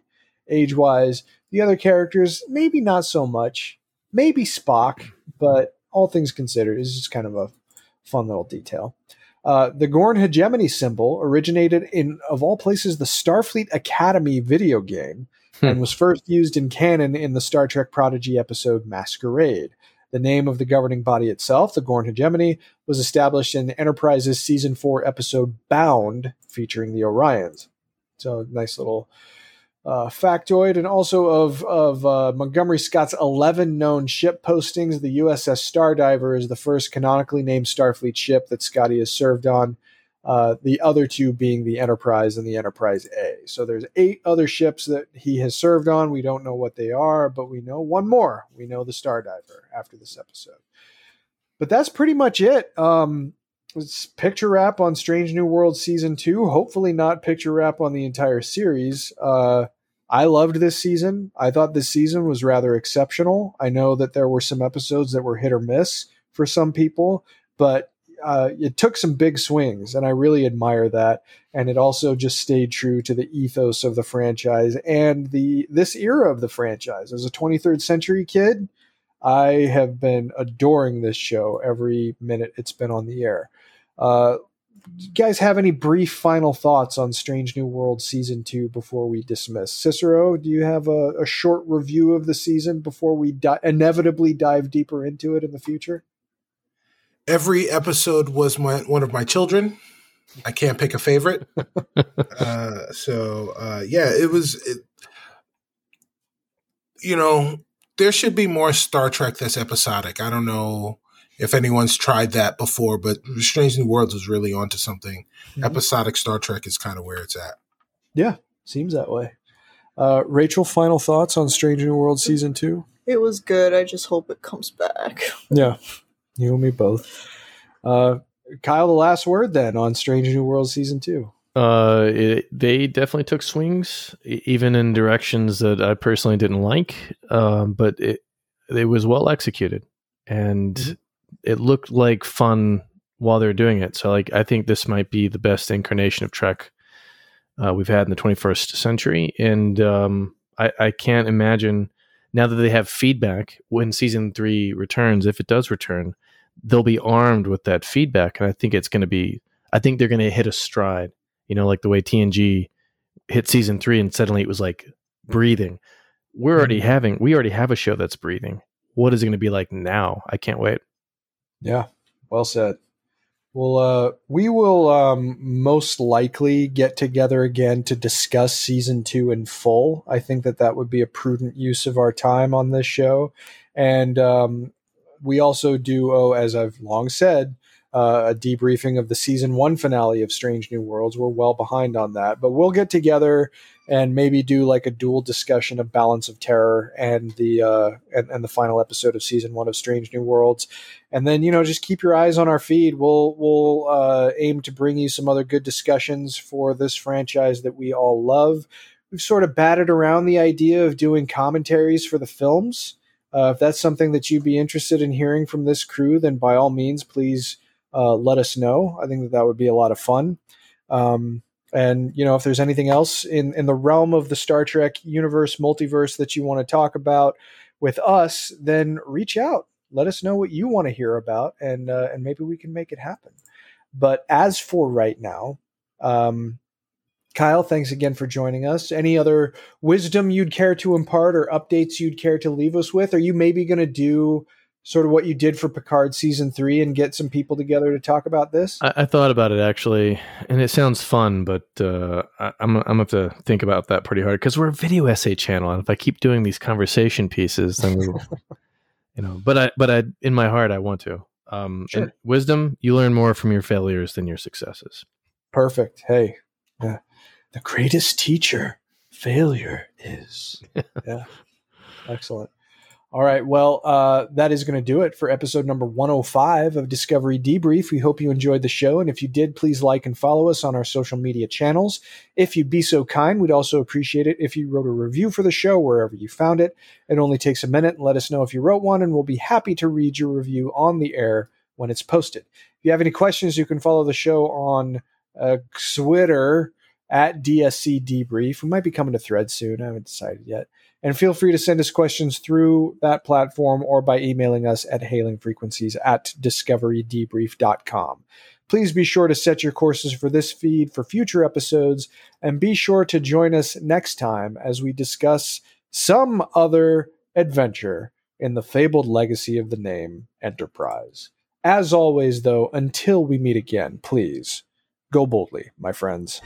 age-wise. The other characters, maybe not so much. Maybe Spock, but all things considered, is just kind of a fun little detail. Uh, the Gorn Hegemony symbol originated in, of all places, the Starfleet Academy video game hmm. and was first used in canon in the Star Trek Prodigy episode Masquerade. The name of the governing body itself, the Gorn Hegemony, was established in Enterprise's Season four episode Bound, featuring the Orions. So, nice little uh, factoid. And also of, of uh, Montgomery Scott's eleven known ship postings, the U S S Stardiver is the first canonically named Starfleet ship that Scotty has served on, uh, the other two being the Enterprise and the Enterprise A. So there's eight other ships that he has served on. We don't know what they are, but we know one more. We know the Stardiver after this episode. But that's pretty much it. Um, it's picture wrap on Strange New World Season two. Hopefully not picture wrap on the entire series. Uh, I loved this season. I thought this season was rather exceptional. I know that there were some episodes that were hit or miss for some people, but uh, it took some big swings, and I really admire that. And it also just stayed true to the ethos of the franchise and the this era of the franchise. As a twenty-third century kid, I have been adoring this show every minute it's been on the air. Uh, do you guys have any brief final thoughts on Strange New World Season two before we dismiss? Cicero, do you have a, a short review of the season before we di- inevitably dive deeper into it in the future? Every episode was my, one of my children. I can't pick a favorite. uh, so, uh, yeah, it was, it, you know, there should be more Star Trek that's episodic. I don't know if anyone's tried that before, but Strange New Worlds was really onto something. Mm-hmm. Episodic Star Trek is kind of where it's at. Yeah, seems that way. Uh, Rachel, final thoughts on Strange New Worlds Season two? It was good. I just hope it comes back. Yeah, you and me both. Uh, Kyle, the last word then on Strange New Worlds Season two. Uh, it, they definitely took swings, even in directions that I personally didn't like. Um, but it it was well executed, and it looked like fun while they're doing it. So, like, I think this might be the best incarnation of Trek uh, we've had in the twenty-first century, and um, I, I can't imagine now that they have feedback when season three returns, if it does return, they'll be armed with that feedback, and I think it's going to be. I think they're going to hit a stride. You know, like the way T N G hit season three and suddenly it was like breathing. We're already having, we already have a show that's breathing. What is it going to be like now? I can't wait. Yeah. Well said. Well, uh, we will um, most likely get together again to discuss season two in full. I think that that would be a prudent use of our time on this show. And um, we also do, oh, as I've long said, Uh, a debriefing of the season one finale of Strange New Worlds. We're well behind on that, but we'll get together and maybe do like a dual discussion of Balance of Terror and the uh, and, and the final episode of season one of Strange New Worlds. And then, you know, just keep your eyes on our feed. We'll we'll uh, aim to bring you some other good discussions for this franchise that we all love. We've sort of batted around the idea of doing commentaries for the films. Uh, if that's something that you'd be interested in hearing from this crew, then by all means, please. Uh, let us know. I think that that would be a lot of fun. Um, and, you know, if there's anything else in, in the realm of the Star Trek universe, multiverse that you want to talk about with us, then reach out. Let us know what you want to hear about, and uh, and maybe we can make it happen. But as for right now, um, Kyle, thanks again for joining us. Any other wisdom you'd care to impart or updates you'd care to leave us with? Are you maybe going to do sort of what you did for Picard season three and get some people together to talk about this? I, I thought about it actually, and it sounds fun, but uh, I, I'm, I'm going to have to think about that pretty hard because we're a video essay channel. And if I keep doing these conversation pieces, then we will, you know, but I, but I, in my heart, I want to. Um, sure. And wisdom, you learn more from your failures than your successes. Perfect. Hey, uh, the greatest teacher failure is. Yeah. Excellent. All right, well, uh, that is going to do it for episode number one oh five of Discovery Debrief. We hope you enjoyed the show, and if you did, please like and follow us on our social media channels. If you'd be so kind, we'd also appreciate it if you wrote a review for the show wherever you found it. It only takes a minute. Let us know if you wrote one, and we'll be happy to read your review on the air when it's posted. If you have any questions, you can follow the show on uh, Twitter at D S C Debrief. We might be coming to Thread soon. I haven't decided yet. And feel free to send us questions through that platform or by emailing us at hailingfrequencies at discovery debrief dot com. Please be sure to set your courses for this feed for future episodes, and be sure to join us next time as we discuss some other adventure in the fabled legacy of the name Enterprise. As always, though, until we meet again, please go boldly, my friends.